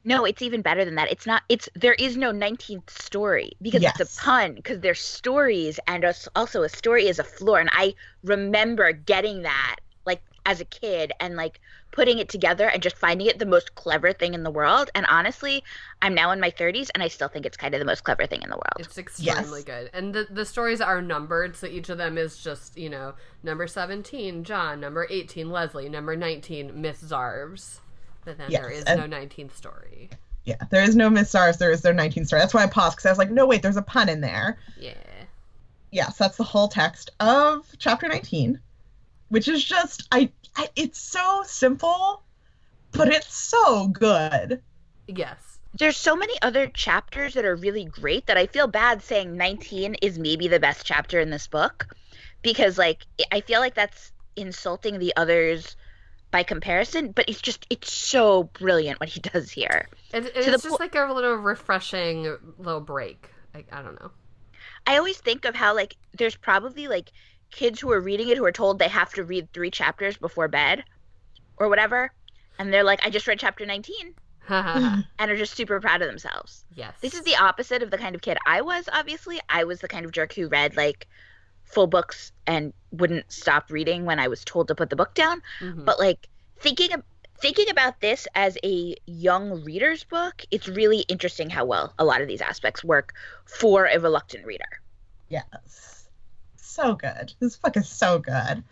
No, it's even better than that. It's not, it's, there is no 19th story because it's a pun, because there's stories, and also a story is a floor. And I remember getting that like as a kid and like putting it together and just finding it the most clever thing in the world. And honestly, I'm now in my 30s and I still think it's kind of the most clever thing in the world. It's extremely good. And the stories are numbered. So each of them is just, you know, number 17, John, number 18, Leslie, number 19, Miss Zarves. But then there is no 19th story. Yeah, there is no Miss Zarves. There is no 19th story. That's why I paused, because I was like, no, wait, there's a pun in there. Yeah. Yes, that's the whole text of chapter 19, which is just, I it's so simple, but it's so good. Yes. There's so many other chapters that are really great that I feel bad saying 19 is maybe the best chapter in this book, because like I feel like that's insulting the others by comparison, but it's just, it's so brilliant what he does here. It's just like a little refreshing little break. Like, I don't know. I always think of how, like, there's probably, like, kids who are reading it who are told they have to read 3 chapters before bed or whatever, and they're like, I just read chapter 19, and are just super proud of themselves. Yes. This is the opposite of the kind of kid I was, obviously. I was the kind of jerk who read, like, full books and wouldn't stop reading when I was told to put the book down. Mm-hmm. But like thinking about this as a young reader's book, it's really interesting how well a lot of these aspects work for a reluctant reader. Yes. So good. This book is so good.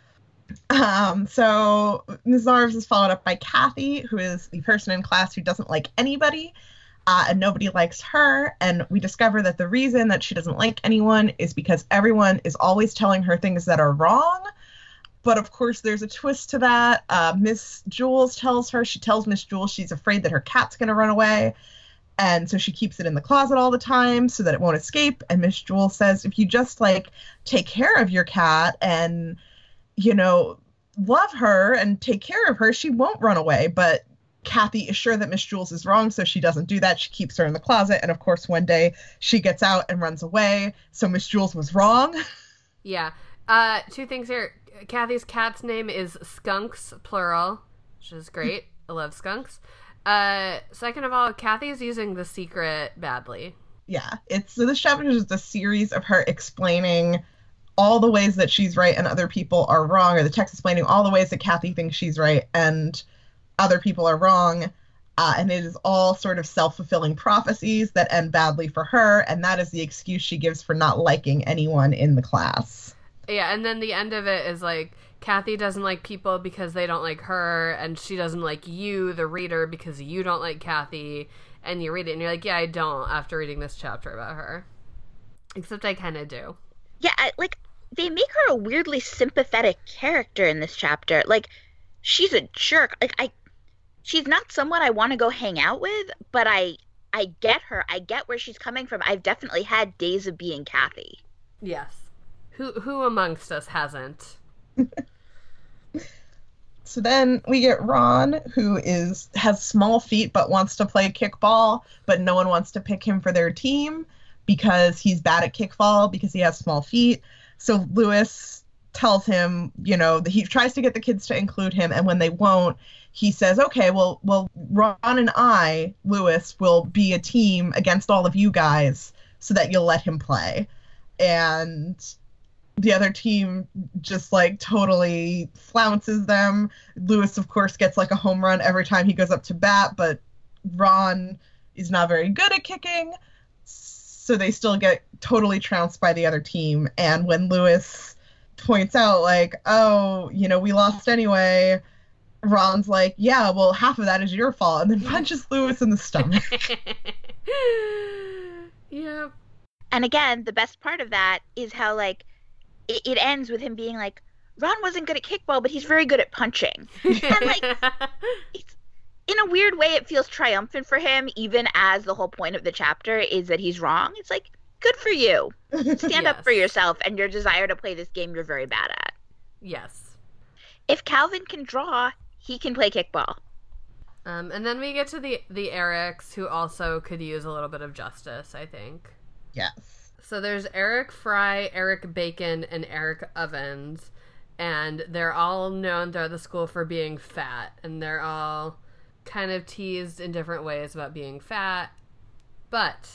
So Ms. Zarves is followed up by Kathy, who is the person in class who doesn't like anybody. And nobody likes her, and we discover that the reason that she doesn't like anyone is because everyone is always telling her things that are wrong. But of course, there's a twist to that. Miss Jewls tells Miss Jewls she's afraid that her cat's going to run away, and so she keeps it in the closet all the time so that it won't escape. And Miss Jewls says, if you just like take care of your cat and, you know, love her and take care of her, she won't run away. But Kathy is sure that Miss Jewls is wrong, so she doesn't do that. She keeps her in the closet, and of course, one day she gets out and runs away. So Miss Jewls was wrong. Yeah. 2 things here. Kathy's cat's name is Skunks, plural, which is great. I love skunks. Second of all, Kathy's using the secret badly. Yeah. So this chapter is just a series of her explaining all the ways that she's right and other people are wrong, or the text explaining all the ways that Kathy thinks she's right and other people are wrong, and it is all sort of self-fulfilling prophecies that end badly for her, and that is the excuse she gives for not liking anyone in the class. Yeah, and then the end of it is, like, Kathy doesn't like people because they don't like her, and she doesn't like you, the reader, because you don't like Kathy, and you read it, and you're like, yeah, I don't, after reading this chapter about her. Except I kind of do. Yeah, they make her a weirdly sympathetic character in this chapter. Like, she's a jerk. Like, she's not someone I want to go hang out with, but I get her. I get where she's coming from. I've definitely had days of being Kathy. Yes. Who amongst us hasn't? So then we get Ron, who has small feet but wants to play kickball, but no one wants to pick him for their team because he's bad at kickball because he has small feet. So Louis tells him, you know, he tries to get the kids to include him, and when they won't, he says, okay, well, Ron and I, Louis, will be a team against all of you guys so that you'll let him play. And the other team just, like, totally flounces them. Louis, of course, gets, like, a home run every time he goes up to bat, but Ron is not very good at kicking, so they still get totally trounced by the other team. And when Louis points out, like, oh, you know, we lost anyway, Ron's like, yeah, well, half of that is your fault, and then punches Louis in the stomach. Yeah. And again, the best part of that is how, like, it ends with him being like, Ron wasn't good at kickball, but he's very good at punching. And, like, it's, in a weird way, it feels triumphant for him, even as the whole point of the chapter is that he's wrong. It's like, good for you. Stand up for yourself and your desire to play this game you're very bad at. Yes. If Calvin can draw, he can play kickball. And then we get to the Erics, who also could use a little bit of justice, I think. Yes. So there's Eric Fry, Eric Bacon, and Eric Ovens. And they're all known throughout the school for being fat. And they're all kind of teased in different ways about being fat. But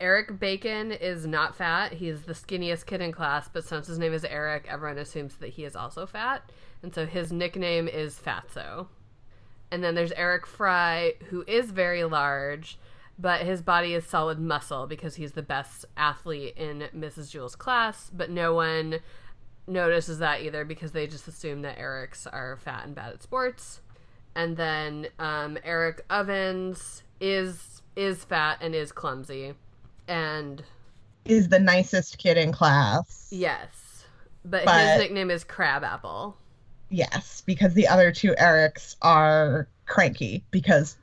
Eric Bacon is not fat. He's the skinniest kid in class, but since his name is Eric, everyone assumes that he is also fat. And so his nickname is Fatso. And then there's Eric Fry, who is very large, but his body is solid muscle because he's the best athlete in Mrs. Jewls' class, but no one notices that either because they just assume that Erics are fat and bad at sports. And then Eric Ovens is fat and is clumsy and is the nicest kid in class. Yes. But his nickname is Crabapple. Yes, because the other two Erics are cranky because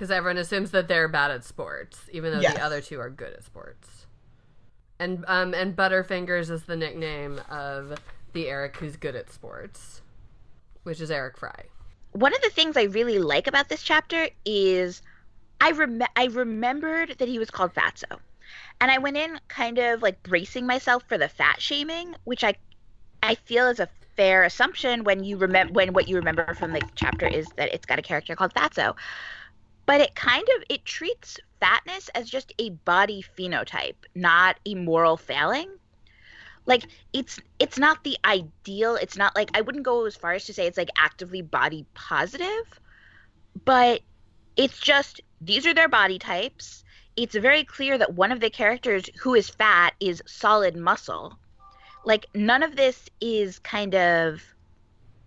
everyone assumes that they're bad at sports, even though the other two are good at sports. And Butterfingers is the nickname of the Eric who's good at sports, which is Eric Fry. One of the things I really like about this chapter is I remembered that he was called Fatso. And I went in kind of like bracing myself for the fat shaming, which I feel is a fair assumption when what you remember from the chapter is that it's got a character called Fatso. But it treats fatness as just a body phenotype, not a moral failing. Like, it's not the ideal. It's not like, I wouldn't go as far as to say it's like actively body positive, but it's just, these are their body types. It's very clear that one of the characters who is fat is solid muscle. Like, none of this is kind of,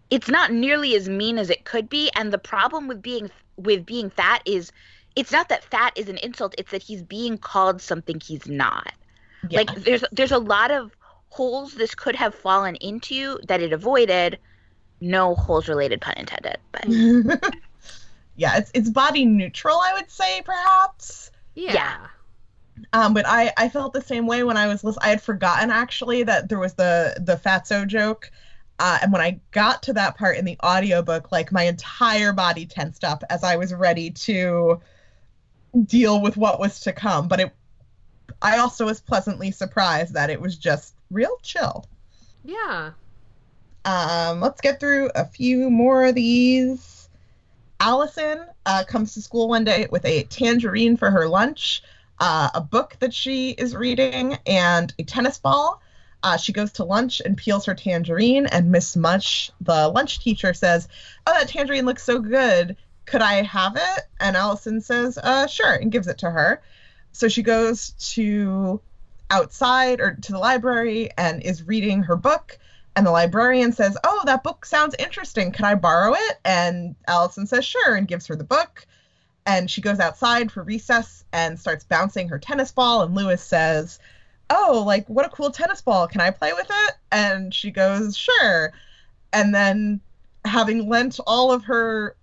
it's not nearly as mean as it could be. And the problem with being fat is, it's not that fat is an insult, it's that he's being called something he's not. Yeah. Like, there's a lot of holes this could have fallen into that it avoided. No holes related, pun intended. But yeah, it's body neutral, I would say, perhaps. Yeah. But I felt the same way when I was listening. I had forgotten, actually, that there was the Fatso joke. And when I got to that part in the audiobook, like, my entire body tensed up as I was ready to deal with what was to come. But I also was pleasantly surprised that it was just real chill. Yeah. Let's get through a few more of these. Allison comes to school one day with a tangerine for her lunch, a book that she is reading, and a tennis ball. She goes to lunch and peels her tangerine, and Miss Mush, the lunch teacher, says, "Oh, that tangerine looks so good. Could I have it?" And Allison says, "Sure," and gives it to her. So she goes to outside or to the library and is reading her book, and the librarian says, "Oh, that book sounds interesting. Could I borrow it?" And Allison says, "Sure," and gives her the book. And she goes outside for recess and starts bouncing her tennis ball, and Louis says, "Oh, like, what a cool tennis ball. Can I play with it?" And she goes, "Sure." And then, having lent all of her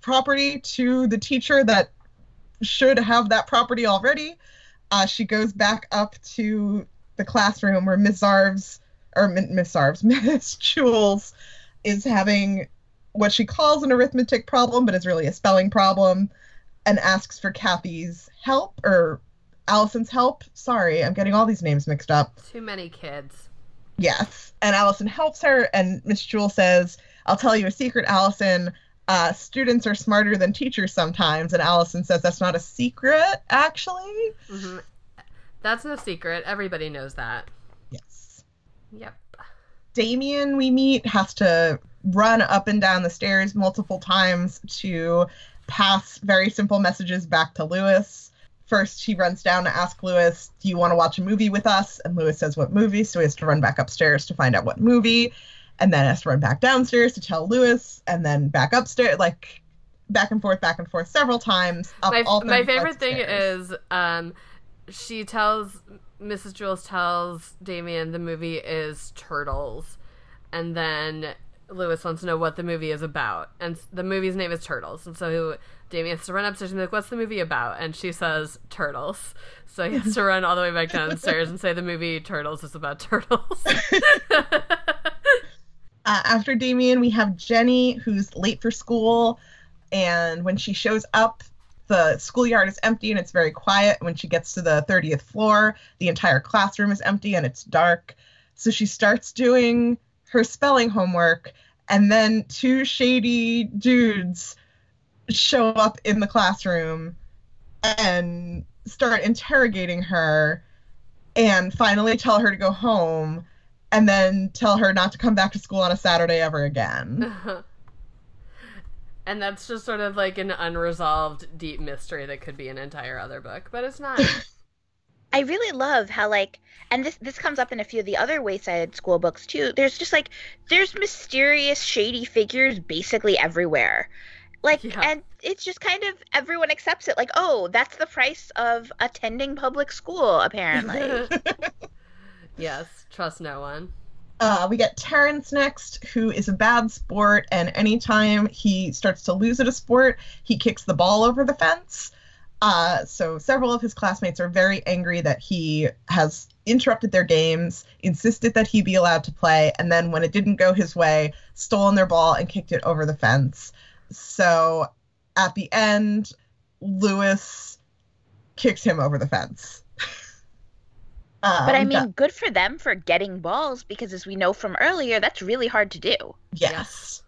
property to the teacher that should have that property already, she goes back up to the classroom where Miss Jewls is having what she calls an arithmetic problem, but is really a spelling problem, and asks for Kathy's help, or Allison's help. Sorry, I'm getting all these names mixed up. Too many kids. Yes. And Allison helps her, and Miss Jewls says, "I'll tell you a secret, Allison. Students are smarter than teachers sometimes." And Allison says, "That's not a secret, actually." Mm-hmm. That's no secret. Everybody knows that. Yes. Yep. Damien, we meet, has to run up and down the stairs multiple times to pass very simple messages back to Louis. First, she runs down to ask Louis, "Do you want to watch a movie with us?" And Louis says, "What movie?" So he has to run back upstairs to find out what movie, and then has to run back downstairs to tell Louis, and then back upstairs, like, back and forth several times. My favorite thing is, Mrs. Jewls tells Damien the movie is Turtles, and then Louis wants to know what the movie is about, and the movie's name is Turtles, and so Damien has to run upstairs and be like, "What's the movie about?" And she says, "Turtles." So he has to run all the way back downstairs and say the movie Turtles is about turtles. After Damien, we have Jenny, who's late for school, and when she shows up, the schoolyard is empty and it's very quiet. When she gets to the 30th floor, the entire classroom is empty and it's dark. So she starts doing her spelling homework, and then two shady dudes show up in the classroom and start interrogating her and finally tell her to go home and then tell her not to come back to school on a Saturday ever again. And that's just sort of like an unresolved deep mystery that could be an entire other book, but it's not. I really love how, like, and this comes up in a few of the other Wayside School books too, there's just like, there's mysterious shady figures basically everywhere. Like, yeah. And it's just kind of, everyone accepts it. Like, oh, that's the price of attending public school, apparently. Yes, trust no one. We get Terrence next, who is a bad sport, and anytime he starts to lose at a sport, he kicks the ball over the fence. So several of his classmates are very angry that he has interrupted their games, insisted that he be allowed to play, and then when it didn't go his way, stolen their ball and kicked it over the fence. So at the end, Louis kicks him over the fence. But I mean, good for them for getting balls, because as we know from earlier, that's really hard to do. Yes.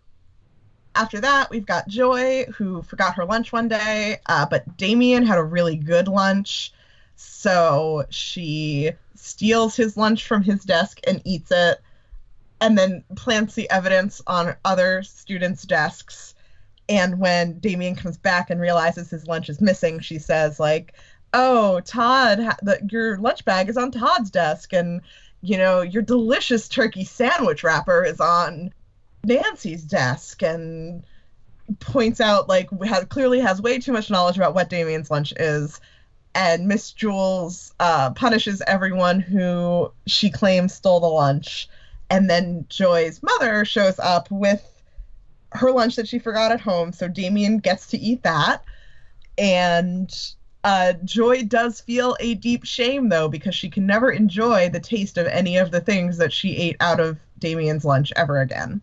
After that, we've got Joy, who forgot her lunch one day, but Damien had a really good lunch. So she steals his lunch from his desk and eats it, and then plants the evidence on other students' desks. And when Damien comes back and realizes his lunch is missing, she says, like, oh, Todd, your lunch bag is on Todd's desk, and, you know, your delicious turkey sandwich wrapper is on Nancy's desk, and points out, like, clearly has way too much knowledge about what Damien's lunch is, and Miss Jewls punishes everyone who she claims stole the lunch, and then Joy's mother shows up with her lunch that she forgot at home, so Damien gets to eat that, and... Joy does feel a deep shame, though, because she can never enjoy the taste of any of the things that she ate out of Damien's lunch ever again.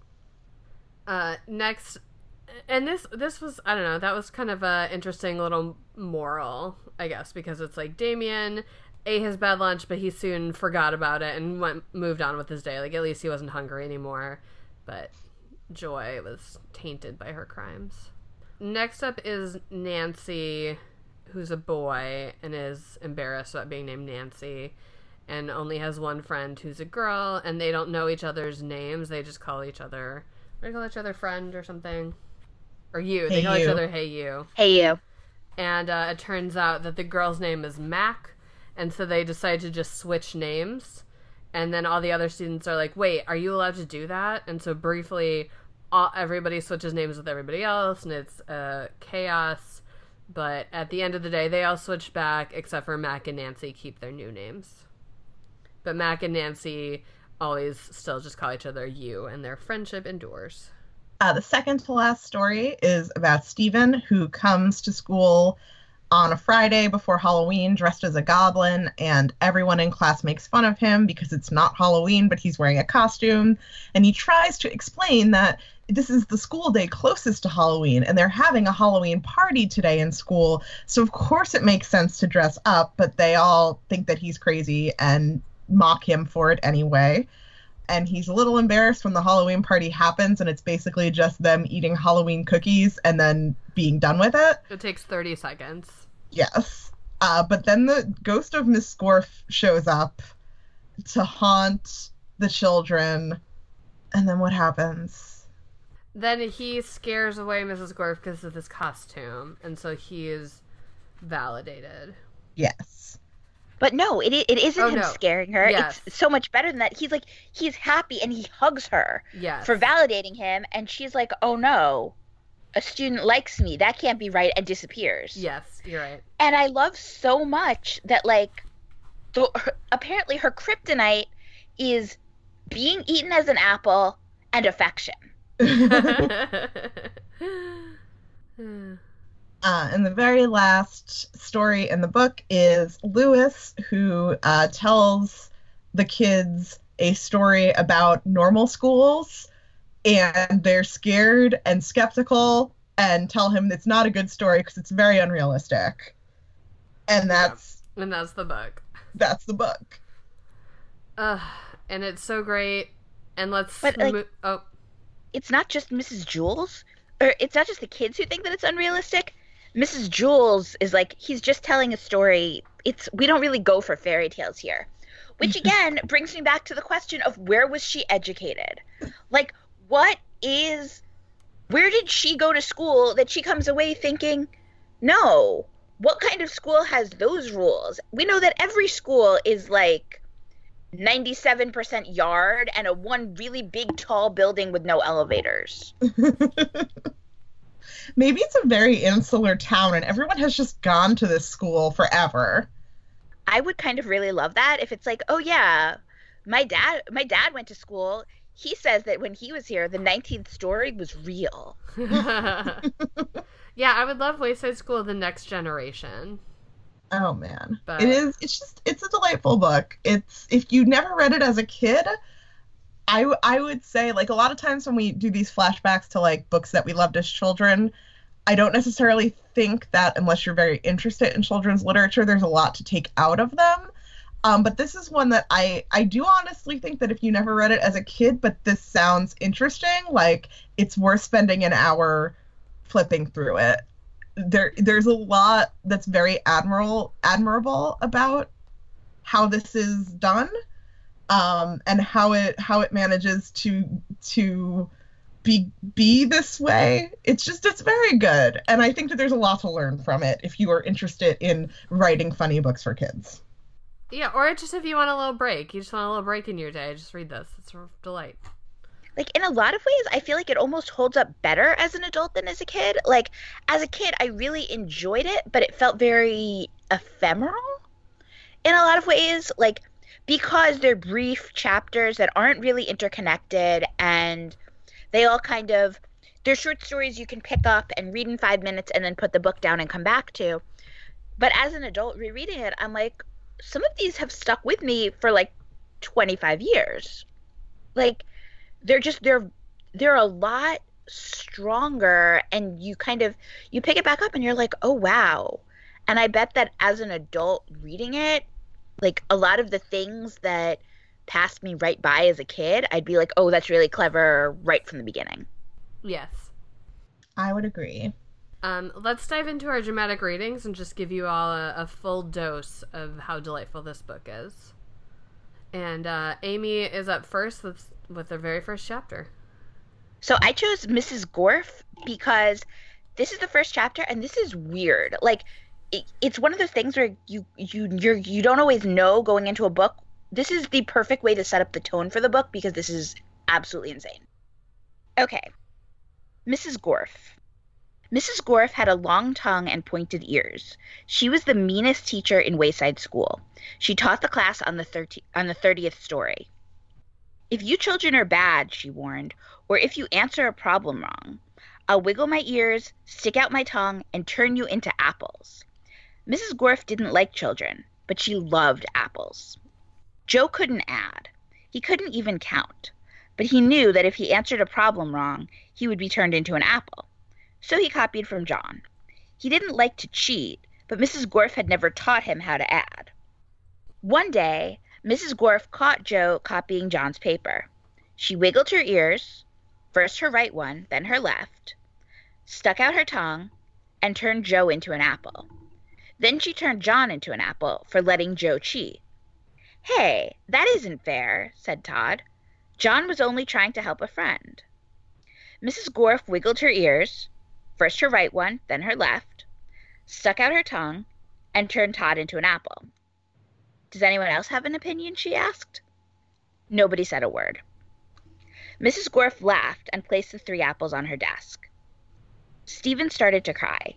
Next, and this was, I don't know, that was kind of an interesting little moral, I guess, because it's like Damien ate his bad lunch, but he soon forgot about it and moved on with his day. Like, at least he wasn't hungry anymore, but Joy was tainted by her crimes. Next up is Nancy, who's a boy and is embarrassed about being named Nancy and only has one friend who's a girl, and they don't know each other's names. They just call each other, what do they call each other, friend or something? Or you. Hey, they call you. Each other, hey you. Hey you. And it turns out that the girl's name is Mac, and so they decide to just switch names. And then all the other students are like, wait, are you allowed to do that? And so briefly, everybody switches names with everybody else, and it's chaos. But at the end of the day, they all switch back, except for Mac and Nancy keep their new names. But Mac and Nancy always still just call each other you, and their friendship endures. The second to last story is about Stephen, who comes to school on a Friday before Halloween dressed as a goblin, and everyone in class makes fun of him because it's not Halloween, but he's wearing a costume. And he tries to explain that this is the school day closest to Halloween, and they're having a Halloween party today in school, so of course it makes sense to dress up, but they all think that he's crazy and mock him for it anyway. And he's a little embarrassed when the Halloween party happens, and it's basically just them eating Halloween cookies and then being done with it. It takes 30 seconds. Yes. But then the ghost of Miss Gorf shows up to haunt the children. And then what happens? Then he scares away Mrs. Gorf because of his costume. And so he is validated. Yes. But no, it isn't him scaring her. Yes. It's so much better than that. He's like, he's happy and he hugs her for validating him. And she's like, oh no. A student likes me. That can't be right, and disappears. Yes, you're right. And I love so much that, like, apparently her kryptonite is being eaten as an apple and affection. And the very last story in the book is Louis, who tells the kids a story about normal schools. And they're scared and skeptical and tell him it's not a good story because it's very unrealistic. And that's the book. That's the book. And it's so great. And let's... But, like, it's not just Mrs. Jewls. or it's not just the kids who think that it's unrealistic. Mrs. Jewls is like, he's just telling a story. We don't really go for fairy tales here. Which, again, brings me back to the question of where was she educated? Like, where did she go to school that she comes away thinking, no, what kind of school has those rules? We know that every school is like 97% yard and a one really big, tall building with no elevators. Maybe it's a very insular town and everyone has just gone to this school forever. I would kind of really love that if it's like, oh yeah, my dad went to school. He says that when he was here, the 19th story was real. Yeah, I would love Wayside School: The Next Generation. Oh man, but... it's a delightful book. It's, if you never read it as a kid, I would say, like, a lot of times when we do these flashbacks to, like, books that we loved as children, I don't necessarily think that unless you're very interested in children's literature, there's a lot to take out of them. But this is one that I do honestly think that if you never read it as a kid, but this sounds interesting, like, it's worth spending an hour flipping through it. There's a lot that's very admirable about how this is done, and how it manages to be this way. It's very good, and I think that there's a lot to learn from it if you are interested in writing funny books for kids. Yeah, or just if you want a little break, in your day, just read this. It's a delight. Like, in a lot of ways, I feel like it almost holds up better as an adult than as a kid. Like, as a kid, I really enjoyed it, but it felt very ephemeral in a lot of ways, like, because they're brief chapters that aren't really interconnected, and they all kind of, they're short stories you can pick up and read in 5 minutes and then put the book down and come back to. But as an adult rereading it, I'm like, some of these have stuck with me for like 25 years. Like, they're a lot stronger, and you kind of, you pick it back up and you're like, oh wow. And I bet that as an adult reading it, like, a lot of the things that passed me right by as a kid, I'd be like, oh, that's really clever right from the beginning. Yes. I would agree. Let's dive into our dramatic ratings and just give you all a full dose of how delightful this book is. And Amy is up first with her very first chapter. So I chose Mrs. Gorf because this is the first chapter, and this is weird. Like, it's one of those things where you don't always know going into a book. This is the perfect way to set up the tone for the book, because this is absolutely insane. Okay. Mrs. Gorf. Mrs. Gorf had a long tongue and pointed ears. She was the meanest teacher in Wayside School. She taught the class on the 30th story. If you children are bad, she warned, or if you answer a problem wrong, I'll wiggle my ears, stick out my tongue, and turn you into apples. Mrs. Gorf didn't like children, but she loved apples. Joe couldn't add. He couldn't even count. But he knew that if he answered a problem wrong, he would be turned into an apple. So he copied from John. He didn't like to cheat, but Mrs. Gorf had never taught him how to add. One day, Mrs. Gorf caught Joe copying John's paper. She wiggled her ears, first her right one, then her left, stuck out her tongue, and turned Joe into an apple. Then she turned John into an apple for letting Joe cheat. Hey, that isn't fair, said Todd. John was only trying to help a friend. Mrs. Gorf wiggled her ears, first her right one, then her left, stuck out her tongue, and turned Todd into an apple. Does anyone else have an opinion, she asked. Nobody said a word. Mrs. Gorf laughed and placed the 3 apples on her desk. Stephen started to cry.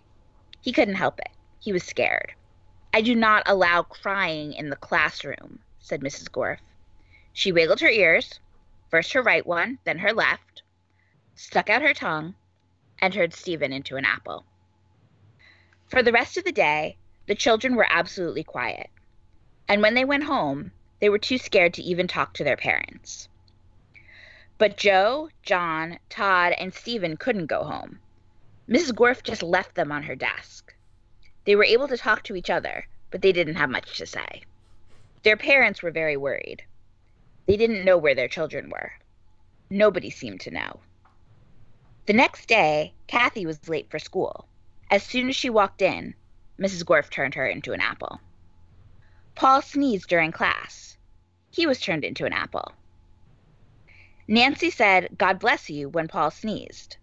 He couldn't help it. He was scared. I do not allow crying in the classroom, said Mrs. Gorf. She wiggled her ears, first her right one, then her left, stuck out her tongue, and turned Stephen into an apple. For the rest of the day, the children were absolutely quiet, and when they went home, they were too scared to even talk to their parents. But Joe, John, Todd, and Stephen couldn't go home. Mrs. Gorf just left them on her desk. They were able to talk to each other, but they didn't have much to say. Their parents were very worried. They didn't know where their children were. Nobody seemed to know. The next day, Kathy was late for school. As soon as she walked in, Mrs. Gorf turned her into an apple. Paul sneezed during class. He was turned into an apple. Nancy said, "God bless you," when Paul sneezed.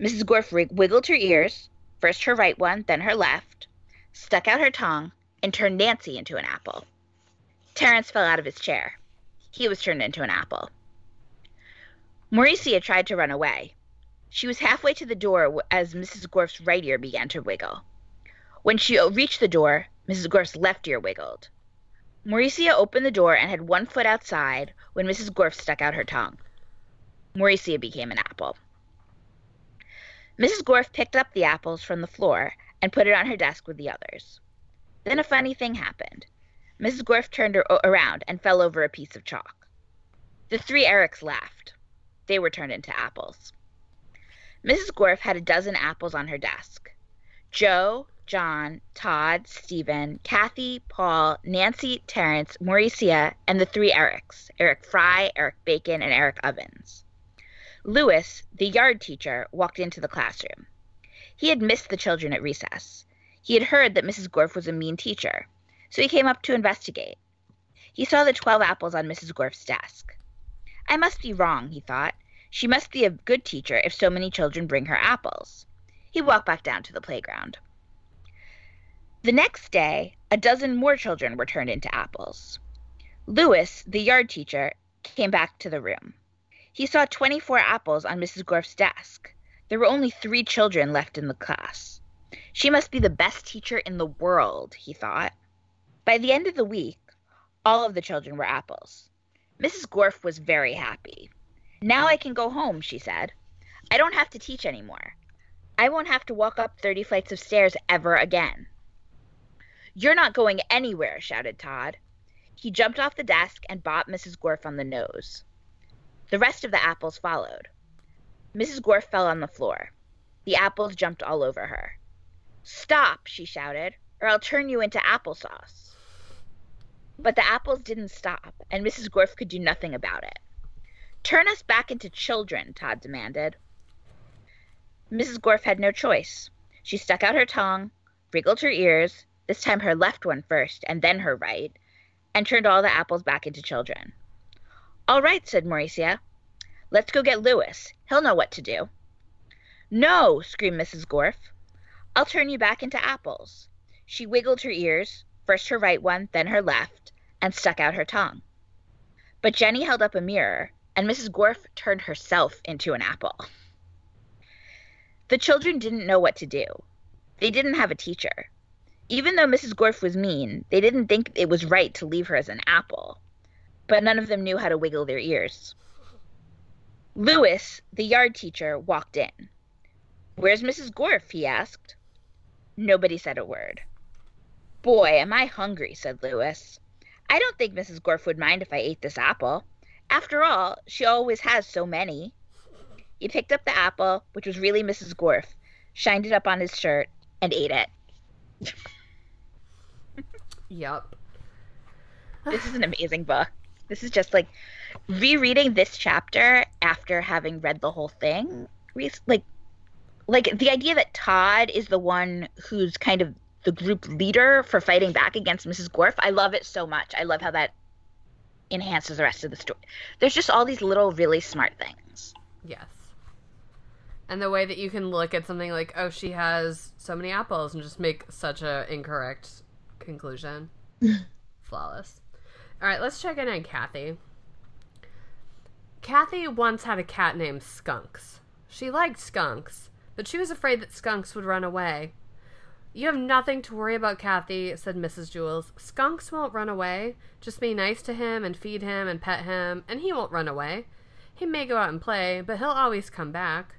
Mrs. Gorf wiggled her ears, first her right one, then her left, stuck out her tongue, and turned Nancy into an apple. Terrence fell out of his chair. He was turned into an apple. Mauricia tried to run away. She was halfway to the door as Mrs. Gorf's right ear began to wiggle. When she reached the door, Mrs. Gorf's left ear wiggled. Mauricia opened the door and had one foot outside when Mrs. Gorf stuck out her tongue. Mauricia became an apple. Mrs. Gorf picked up the apples from the floor and put it on her desk with the others. Then a funny thing happened. Mrs. Gorf turned around and fell over a piece of chalk. The three Erics laughed. They were turned into apples. Mrs. Gorf had a dozen apples on her desk. Joe, John, Todd, Stephen, Kathy, Paul, Nancy, Terrence, Mauricia, and the three Erics, Eric Fry, Eric Bacon, and Eric Ovens. Louis, the yard teacher, walked into the classroom. He had missed the children at recess. He had heard that Mrs. Gorf was a mean teacher, so he came up to investigate. He saw the 12 apples on Mrs. Gorf's desk. "I must be wrong," he thought. "She must be a good teacher if so many children bring her apples." He walked back down to the playground. The next day, a dozen more children were turned into apples. Louis, the yard teacher, came back to the room. He saw 24 apples on Mrs. Gorf's desk. There were only 3 children left in the class. "She must be the best teacher in the world," he thought. By the end of the week, all of the children were apples. Mrs. Gorf was very happy. "Now I can go home," she said. "I don't have to teach anymore. I won't have to walk up 30 flights of stairs ever again." "You're not going anywhere," shouted Todd. He jumped off the desk and bopped Mrs. Gorf on the nose. The rest of the apples followed. Mrs. Gorf fell on the floor. The apples jumped all over her. "Stop," she shouted, "or I'll turn you into applesauce." But the apples didn't stop, and Mrs. Gorf could do nothing about it. "Turn us back into children," Todd demanded. Mrs. Gorf had no choice. She stuck out her tongue, wriggled her ears, this time her left one first and then her right, and turned all the apples back into children. "All right," said Mauricia. "Let's go get Louis. He'll know what to do." "No," screamed Mrs. Gorf. "I'll turn you back into apples." She wiggled her ears, first her right one, then her left, and stuck out her tongue. But Jenny held up a mirror, and Mrs. Gorf turned herself into an apple. The children didn't know what to do. They didn't have a teacher. Even though Mrs. Gorf was mean, they didn't think it was right to leave her as an apple. But none of them knew how to wiggle their ears. Louis, the yard teacher, walked in. "Where's Mrs. Gorf?" he asked. Nobody said a word. "Boy, am I hungry," said Louis. "I don't think Mrs. Gorf would mind if I ate this apple. After all, she always has so many." He picked up the apple, which was really Mrs. Gorf, shined it up on his shirt, and ate it. Yup. This is an amazing book. This is just, like, rereading this chapter after having read the whole thing. Like the idea that Todd is the one who's kind of the group leader for fighting back against Mrs. Gorf, I love it so much. I love how that enhances the rest of the story. There's just all these little really smart things. Yes. And the way that you can look at something like, oh, she has so many apples, and just make such an incorrect conclusion. Flawless. All right, let's check in on Kathy. Kathy once had a cat named Skunks. She liked skunks, but she was afraid that skunks would run away. "You have nothing to worry about, Kathy," said Mrs. Jewls. "Skunks won't run away. Just be nice to him and feed him and pet him, and he won't run away. He may go out and play, but he'll always come back."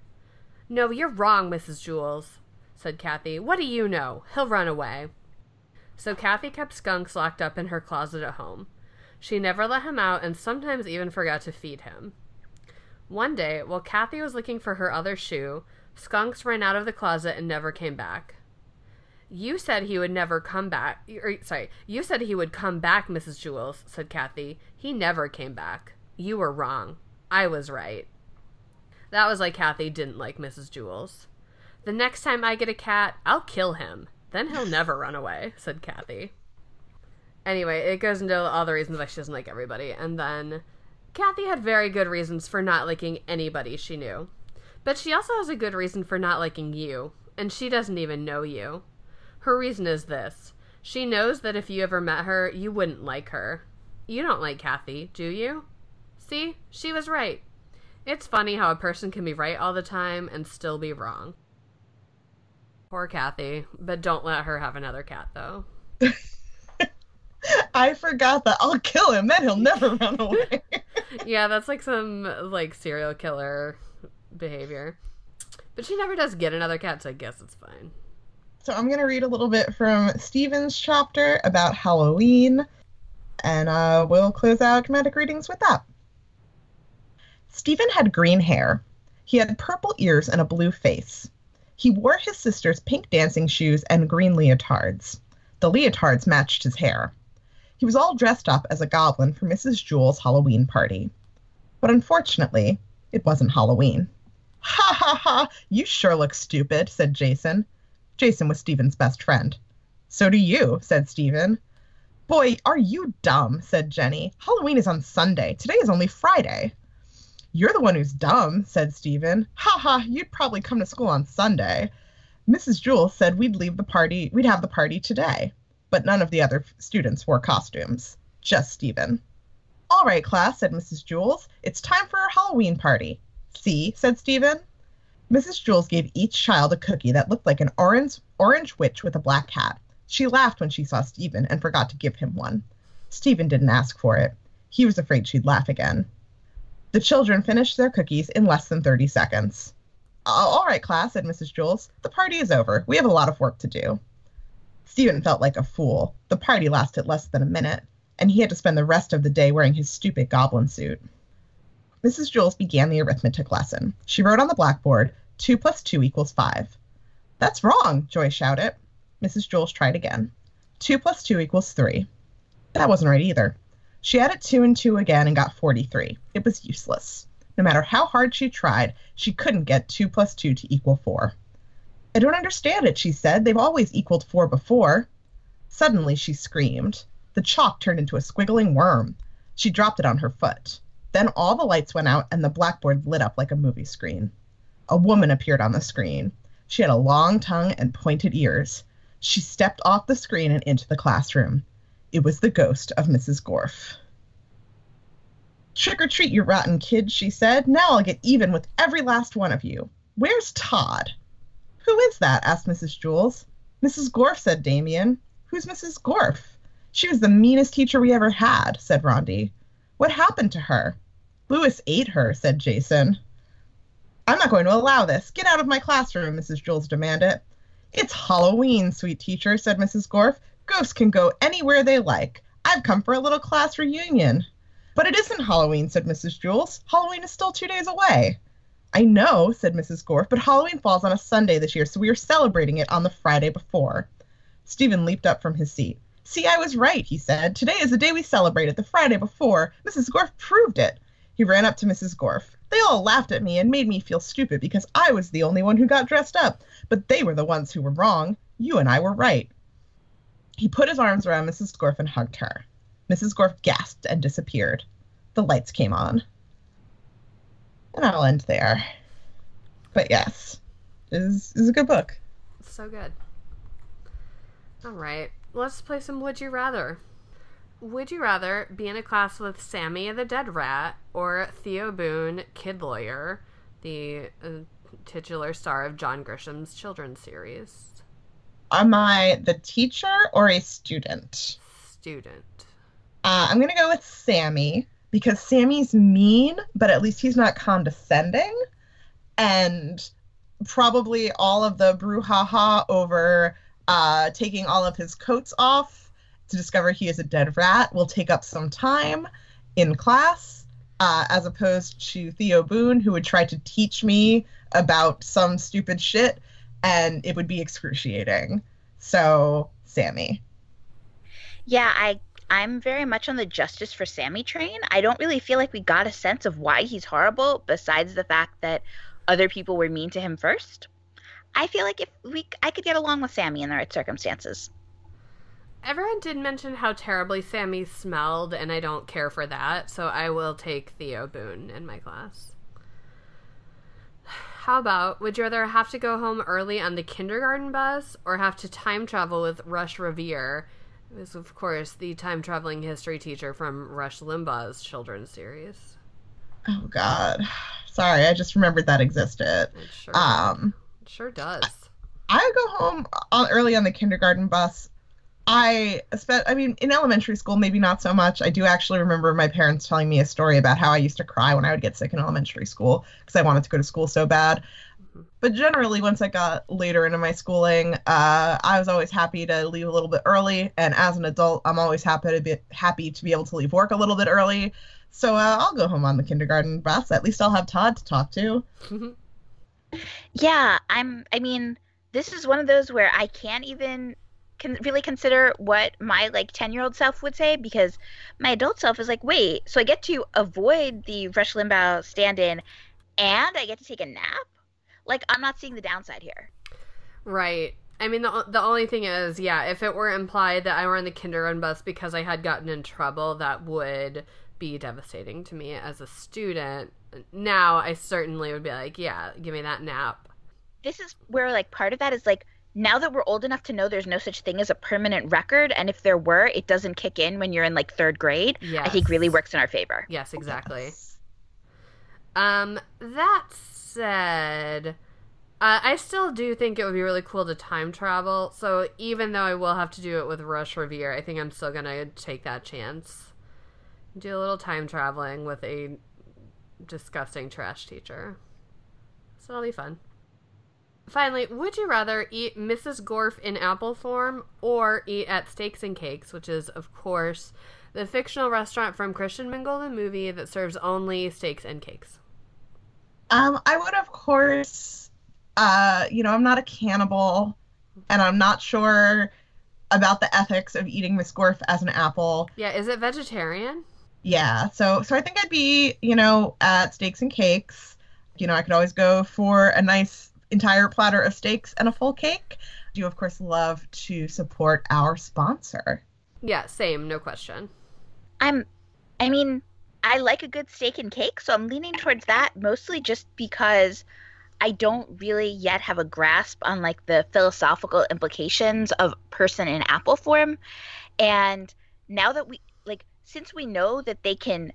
"No, you're wrong, Mrs. Jewls," said Kathy. "What do you know? He'll run away." So Kathy kept Skunks locked up in her closet at home. She never let him out and sometimes even forgot to feed him. One day, while Kathy was looking for her other shoe, Skunks ran out of the closet and never came back. "You said he would never come back. You said he would come back, Mrs. Jewls," said Kathy. "He never came back. You were wrong. I was right." That was like Kathy didn't like Mrs. Jewls. The next time I get a cat, I'll kill him. Then he'll never run away, said Kathy. Anyway, it goes into all the reasons why she doesn't like everybody. And then Kathy had very good reasons for not liking anybody she knew. But she also has a good reason for not liking you. And she doesn't even know you. Her reason is this. She knows that if you ever met her, you wouldn't like her. You don't like Kathy, do you? See? She was right. It's funny how a person can be right all the time and still be wrong. Poor Kathy, but don't let her have another cat, though. I forgot that. I'll kill him, then he'll never run away. Yeah, that's like some like serial killer behavior. But she never does get another cat, so I guess it's fine. So I'm going to read a little bit from Stephen's chapter about Halloween, and we'll close out dramatic readings with that. Stephen had green hair. He had purple ears and a blue face. He wore his sister's pink dancing shoes and green leotards. The leotards matched his hair. He was all dressed up as a goblin for Mrs. Jewls' Halloween party. But unfortunately, it wasn't Halloween. Ha ha ha, you sure look stupid, said Jason. Jason was Stephen's best friend. So do you, said Stephen. Boy, are you dumb, said Jenny. Halloween is on Sunday. Today is only Friday. You're the one who's dumb, said Stephen. Ha ha, you'd probably come to school on Sunday. Mrs. Jewls said we'd have the party today. But none of the other students wore costumes. Just Stephen. All right, class, said Mrs. Jewls. It's time for our Halloween party. See, said Stephen. Mrs. Jewls gave each child a cookie that looked like an orange witch with a black hat. She laughed when she saw Stephen and forgot to give him one. Stephen didn't ask for it. He was afraid she'd laugh again. The children finished their cookies in less than 30 seconds. All right, class, said Mrs. Jewls. The party is over. We have a lot of work to do. Stephen felt like a fool. The party lasted less than a minute, and he had to spend the rest of the day wearing his stupid goblin suit. Mrs. Jewls began the arithmetic lesson. She wrote on the blackboard, 2 + 2 = 5. That's wrong, Joy shouted. Mrs. Jewls tried again. 2 + 2 = 3. That wasn't right either. She added 2 and 2 again and got 43. It was useless. No matter how hard she tried, she couldn't get 2 + 2 = 4. I don't understand it, she said. They've always equaled 4 before. Suddenly she screamed. The chalk turned into a squiggling worm. She dropped it on her foot. Then all the lights went out and the blackboard lit up like a movie screen. A woman appeared on the screen. She had a long tongue and pointed ears. She stepped off the screen and into the classroom. It was the ghost of Mrs. Gorf. Trick or treat, you rotten kids, she said. Now I'll get even with every last one of you. Where's Todd? Who is that? Asked Mrs. Jewls. Mrs. Gorf, said Damien. Who's Mrs. Gorf? She was the meanest teacher we ever had, said Rondi. What happened to her? Louis ate her, said Jason. I'm not going to allow this. Get out of my classroom, Mrs. Jewls demanded. It's Halloween, sweet teacher, said Mrs. Gorf. Ghosts can go anywhere they like. I've come for a little class reunion. But it isn't Halloween, said Mrs. Jewls. Halloween is still 2 days away. I know, said Mrs. Gorf, but Halloween falls on a Sunday this year, so we are celebrating it on the Friday before. Stephen leaped up from his seat. See, I was right, he said. Today is the day we celebrated, the Friday before. Mrs. Gorf proved it. He ran up to Mrs. Gorf. They all laughed at me and made me feel stupid because I was the only one who got dressed up. But they were the ones who were wrong. You and I were right. He put his arms around Mrs. Gorf and hugged her. Mrs. Gorf gasped and disappeared. The lights came on. And I'll end there. But yes, it is a good book. It's so good. All right. Let's play some Would You Rather. Would you rather be in a class with Sammy the Dead Rat or Theo Boone, Kid Lawyer, the titular star of John Grisham's children's series? Am I the teacher or a student? Student. I'm going to go with Sammy because Sammy's mean, but at least he's not condescending. And probably all of the brouhaha over... taking all of his coats off to discover he is a dead rat will take up some time in class, as opposed to Theo Boone, who would try to teach me about some stupid shit, and it would be excruciating. So, Sammy. Yeah, I I'm very much on the justice for Sammy train. I don't really feel like we got a sense of why he's horrible, besides the fact that other people were mean to him first. I feel like I could get along with Sammy in the right circumstances. Everyone did mention how terribly Sammy smelled, and I don't care for that, so I will take Theo Boone in my class. How about, would you rather have to go home early on the kindergarten bus or have to time travel with Rush Revere? It was, of course, the time-traveling history teacher from Rush Limbaugh's children's series. Oh, God. Sorry, I just remembered that existed. It sure does. I go home early on the kindergarten bus. I mean, in elementary school, maybe not so much. I do actually remember my parents telling me a story about how I used to cry when I would get sick in elementary school because I wanted to go to school so bad. But generally, once I got later into my schooling, I was always happy to leave a little bit early. And as an adult, I'm always happy to be able to leave work a little bit early. So I'll go home on the kindergarten bus. At least I'll have Todd to talk to. Yeah, I mean, this is one of those where I can't even really consider what my 10-year-old self would say, because my adult self is like, wait, so I get to avoid the Rush Limbaugh stand-in and I get to take a nap? I'm not seeing the downside here. Right. I mean, the only thing is, yeah, if it were implied that I were on the kindergarten bus because I had gotten in trouble, that would be devastating to me as a student. Now, I certainly would be like, yeah, give me that nap. This is where, part of that is, now that we're old enough to know there's no such thing as a permanent record, and if there were, it doesn't kick in when you're in, 3rd grade, yes. I think really works in our favor. Yes, exactly. Yes. That said, I still do think it would be really cool to time travel, so even though I will have to do it with Rush Revere, I think I'm still going to take that chance. Do a little time traveling with a disgusting trash teacher. So it'll be fun. Finally, would you rather eat Mrs. Gorf in apple form or eat at Steaks and Cakes, which is, of course, the fictional restaurant from Christian Mingle, the movie, that serves only steaks and cakes? I would, of course, I'm not a cannibal, and I'm not sure about the ethics of eating Miss Gorf as an apple. Yeah, is it vegetarian? Yeah, so I think I'd be, at Steaks and Cakes. I could always go for a nice entire platter of steaks and a full cake. I do, of course, love to support our sponsor. Yeah, same, no question. I like a good steak and cake, so I'm leaning towards that, mostly just because I don't really yet have a grasp on, the philosophical implications of person in apple form. And now that we, since we know that they can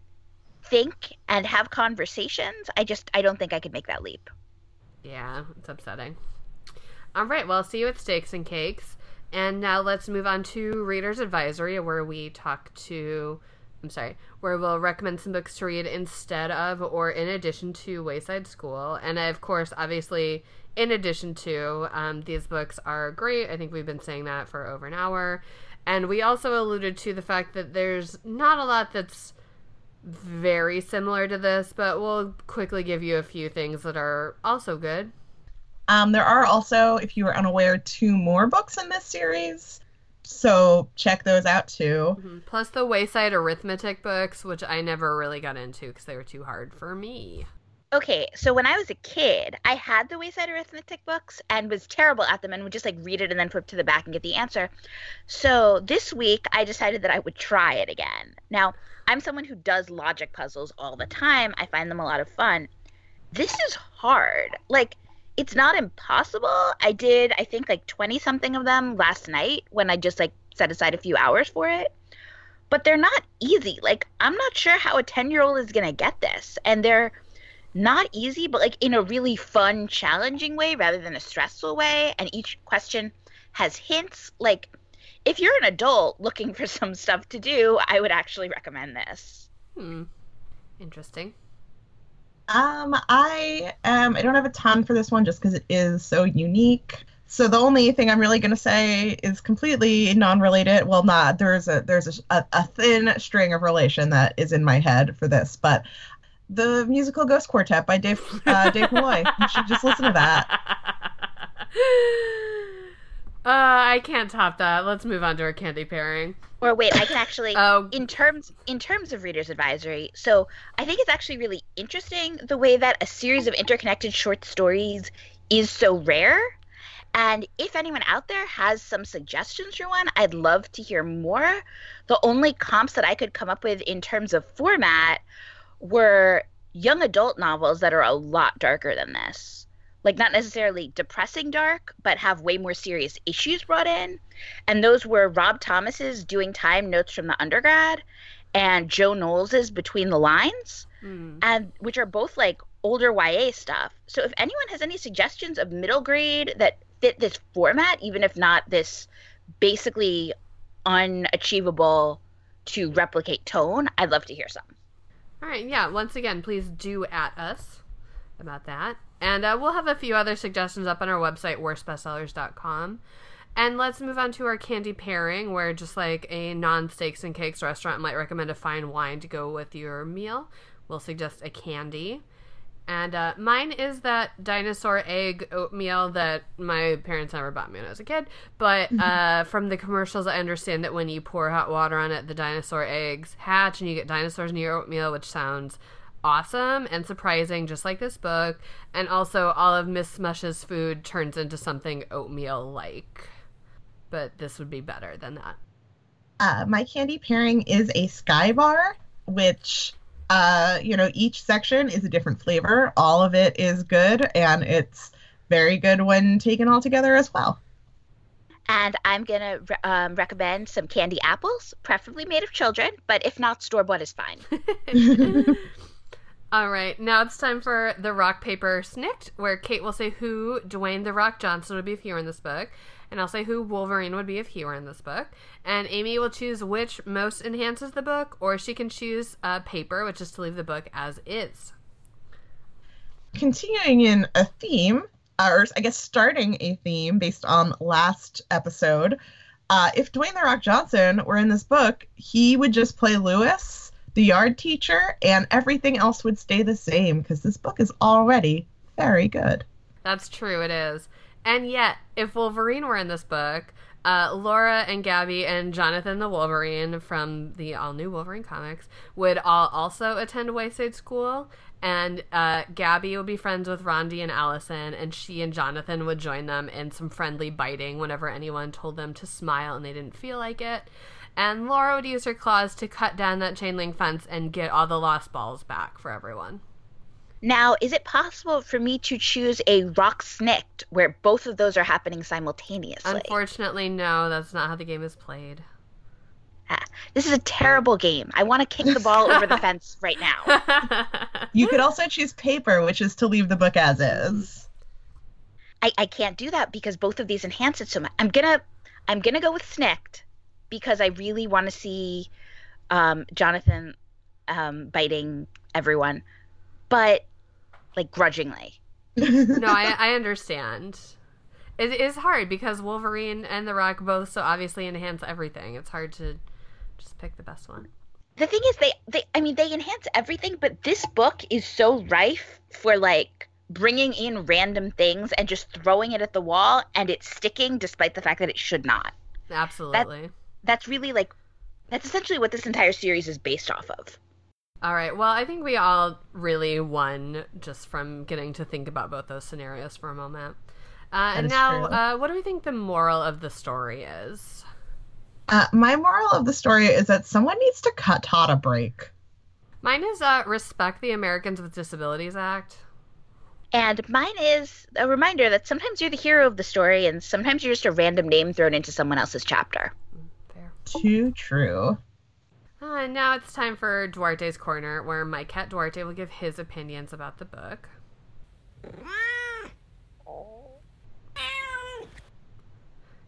think and have conversations, I don't think I could make that leap. Yeah, it's upsetting. All right, well, see you at Steaks and Cakes. And now let's move on to Reader's Advisory, where we'll recommend some books to read instead of or in addition to Wayside School. And, of course, obviously, in addition to, these books are great. I think we've been saying that for over an hour. And we also alluded to the fact that there's not a lot that's very similar to this, but we'll quickly give you a few things that are also good. There are also, if you were unaware, 2 more books in this series, so check those out too. Mm-hmm. Plus the Wayside Arithmetic books, which I never really got into because they were too hard for me. Okay, so when I was a kid, I had the Wayside Arithmetic books and was terrible at them and would just read it and then flip to the back and get the answer. So this week, I decided that I would try it again. Now, I'm someone who does logic puzzles all the time. I find them a lot of fun. This is hard. It's not impossible. I did, 20-something of them last night when I just, set aside a few hours for it. But they're not easy. I'm not sure how a 10-year-old is going to get this. And they're not easy, but, in a really fun, challenging way rather than a stressful way. And each question has hints. If you're an adult looking for some stuff to do, I would actually recommend this. Interesting. I don't have a ton for this one just because it is so unique. So the only thing I'm really going to say is completely non-related. Well, not. There's a thin string of relation that is in my head for this, but the musical Ghost Quartet by Dave Malloy. You should just listen to that. I can't top that. Let's move on to our candy pairing. Or wait, I can actually, in terms of Reader's Advisory, so I think it's actually really interesting the way that a series of interconnected short stories is so rare. And if anyone out there has some suggestions for one, I'd love to hear more. The only comps that I could come up with in terms of format were young adult novels that are a lot darker than this. Like, not necessarily depressing dark, but have way more serious issues brought in. And those were Rob Thomas's Doing Time Notes from the Undergrad and Joe Knowles's Between the Lines, and which are both, like, older YA stuff. So if anyone has any suggestions of middle grade that fit this format, even if not this basically unachievable to replicate tone, I'd love to hear some. All right, yeah, once again, please do at us about that. And we'll have a few other suggestions up on our website, worstbestsellers.com. And let's move on to our candy pairing, where just like a non-Steaks and Cakes restaurant might recommend a fine wine to go with your meal, we'll suggest a candy. And mine is that dinosaur egg oatmeal that my parents never bought me when I was a kid. But from the commercials, I understand that when you pour hot water on it, the dinosaur eggs hatch and you get dinosaurs in your oatmeal, which sounds awesome and surprising, just like this book. And also all of Miss Smush's food turns into something oatmeal-like. But this would be better than that. My candy pairing is a Sky Bar, which, each section is a different flavor. All of it is good, and it's very good when taken all together as well. And I'm going to recommend some candy apples, preferably made of children, but if not, store-bought is fine. All right, now it's time for the Rock, Paper, Snicked, where Kate will say who Dwayne "The Rock" Johnson would be if he were in this book, and I'll say who Wolverine would be if he were in this book, and Amy will choose which most enhances the book, or she can choose paper, which is to leave the book as is. Continuing in a theme, or I guess starting a theme based on last episode, if Dwayne "The Rock" Johnson were in this book, he would just play Louis, the yard teacher, and everything else would stay the same because this book is already very good. That's true, it is. And yet, if Wolverine were in this book, Laura and Gabby and Jonathan the Wolverine from the All-New Wolverine comics would all also attend Wayside School, and Gabby would be friends with Rondi and Allison, and she and Jonathan would join them in some friendly biting whenever anyone told them to smile and they didn't feel like it. And Laura would use her claws to cut down that chain link fence and get all the lost balls back for everyone. Now, is it possible for me to choose a Rock Snicked where both of those are happening simultaneously? Unfortunately, no. That's not how the game is played. This is a terrible game. I want to kick the ball over the fence right now. You could also choose paper, which is to leave the book as is. I can't do that because both of these enhance it so much. I'm gonna go with Snicked, because I really want to see Jonathan biting everyone, but, like, grudgingly. No, I understand. It is hard because Wolverine and The Rock both so obviously enhance everything. It's hard to just pick the best one. The thing is, they enhance everything, but this book is so rife for, like, bringing in random things and just throwing it at the wall and it's sticking despite the fact that it should not. Absolutely. That's really, like, that's essentially what this entire series is based off of. All right. Well, I think we all really won just from getting to think about both those scenarios for a moment. And now, what do we think the moral of the story is? My moral of the story is that someone needs to cut Todd a break. Mine is respect the Americans with Disabilities Act. And mine is a reminder that sometimes you're the hero of the story and sometimes you're just a random name thrown into someone else's chapter. Too true. Now it's time for Duarte's Corner, where my cat Duarte will give his opinions about the book.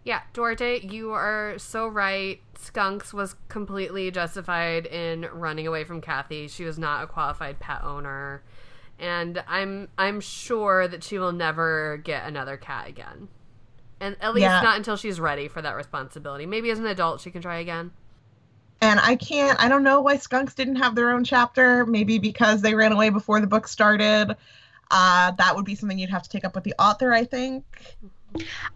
Yeah, Duarte, you are so right. Skunks was completely justified in running away from Kathy. She was not a qualified pet owner. And I'm sure that she will never get another cat again. And at least not until she's ready for that responsibility. Maybe as an adult she can try again. And I don't know why skunks didn't have their own chapter. Maybe because they ran away before the book started. That would be something you'd have to take up with the author, I think.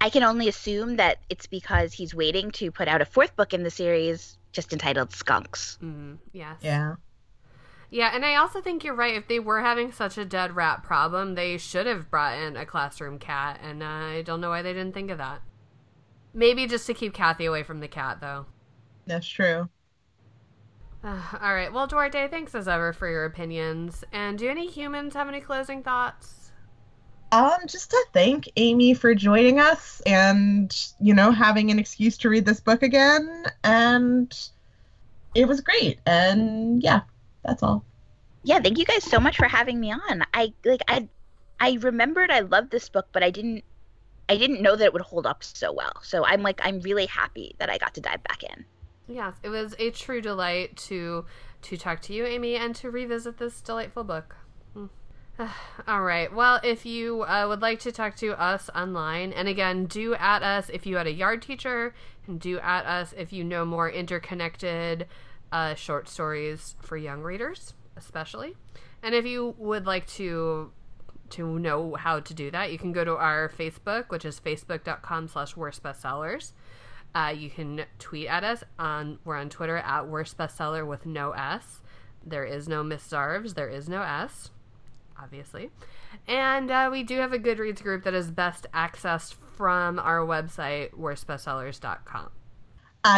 I can only assume that it's because he's waiting to put out a fourth book in the series just entitled Skunks. Mm-hmm. Yes. Yeah. Yeah, and I also think you're right. If they were having such a dead rat problem, they should have brought in a classroom cat, and I don't know why they didn't think of that. Maybe just to keep Kathy away from the cat, though. That's true. All right. Well, Duarte, thanks as ever for your opinions. And do any humans have any closing thoughts? Just to thank Amy for joining us and, you know, having an excuse to read this book again. And it was great. And, yeah. That's all. Yeah, thank you guys so much for having me on. I remembered I loved this book, but I didn't know that it would hold up so well. So I'm really happy that I got to dive back in. Yes, it was a true delight to talk to you, Amy, and to revisit this delightful book. All right. Well, if you would like to talk to us online, and again, do at us if you had a yard teacher, and do at us if you know more interconnected short stories for young readers, especially. And if you would like to know how to do that, you can go to our Facebook, which is facebook.com/worstbestsellers. You can tweet at us. We're on Twitter at worstbestseller with no S. There is no Miss Zarves. There is no S, obviously. And we do have a Goodreads group that is best accessed from our website, worstbestsellers.com.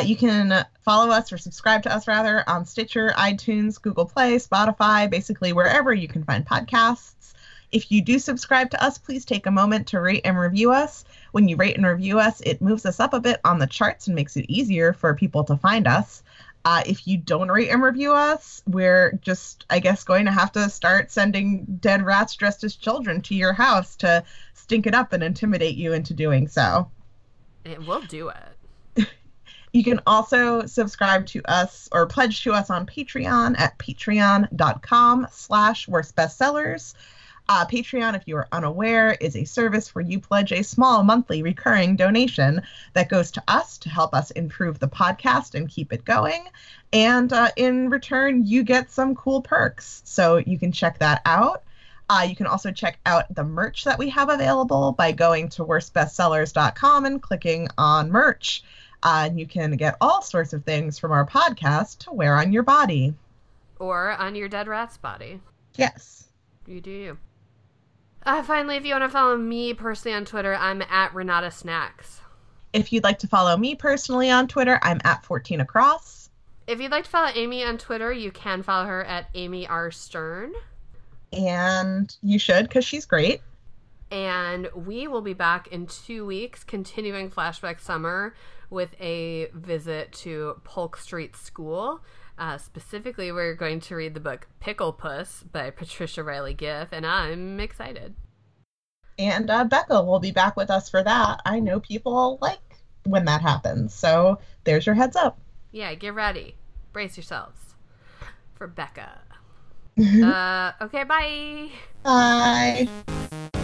You can follow us or subscribe to us, rather, on Stitcher, iTunes, Google Play, Spotify, basically wherever you can find podcasts. If you do subscribe to us, please take a moment to rate and review us. When you rate and review us, it moves us up a bit on the charts and makes it easier for people to find us. If you don't rate and review us, we're just, I guess, going to have to start sending dead rats dressed as children to your house to stink it up and intimidate you into doing so. It will do it. You can also subscribe to us or pledge to us on Patreon at patreon.com/worstbestsellers. Patreon, if you are unaware, is a service where you pledge a small monthly recurring donation that goes to us to help us improve the podcast and keep it going. And in return, you get some cool perks. So you can check that out. You can also check out the merch that we have available by going to worstbestsellers.com and clicking on merch. And you can get all sorts of things from our podcast to wear on your body. Or on your dead rat's body. Yes. You do you. Finally, if you want to follow me personally on Twitter, I'm at Renata Snacks. If you'd like to follow me personally on Twitter, I'm at 14 Across. If you'd like to follow Amy on Twitter, you can follow her at Amy R. Stern. And you should, because she's great. And we will be back in 2 weeks, continuing Flashback Summer with a visit to Polk Street School. Specifically, we're going to read the book Pickle Puss by Patricia Reilly Giff, and I'm excited. And Becca will be back with us for that. I know people like when that happens, so there's your heads up. Yeah, get ready. Brace yourselves for Becca. Okay, bye. Bye.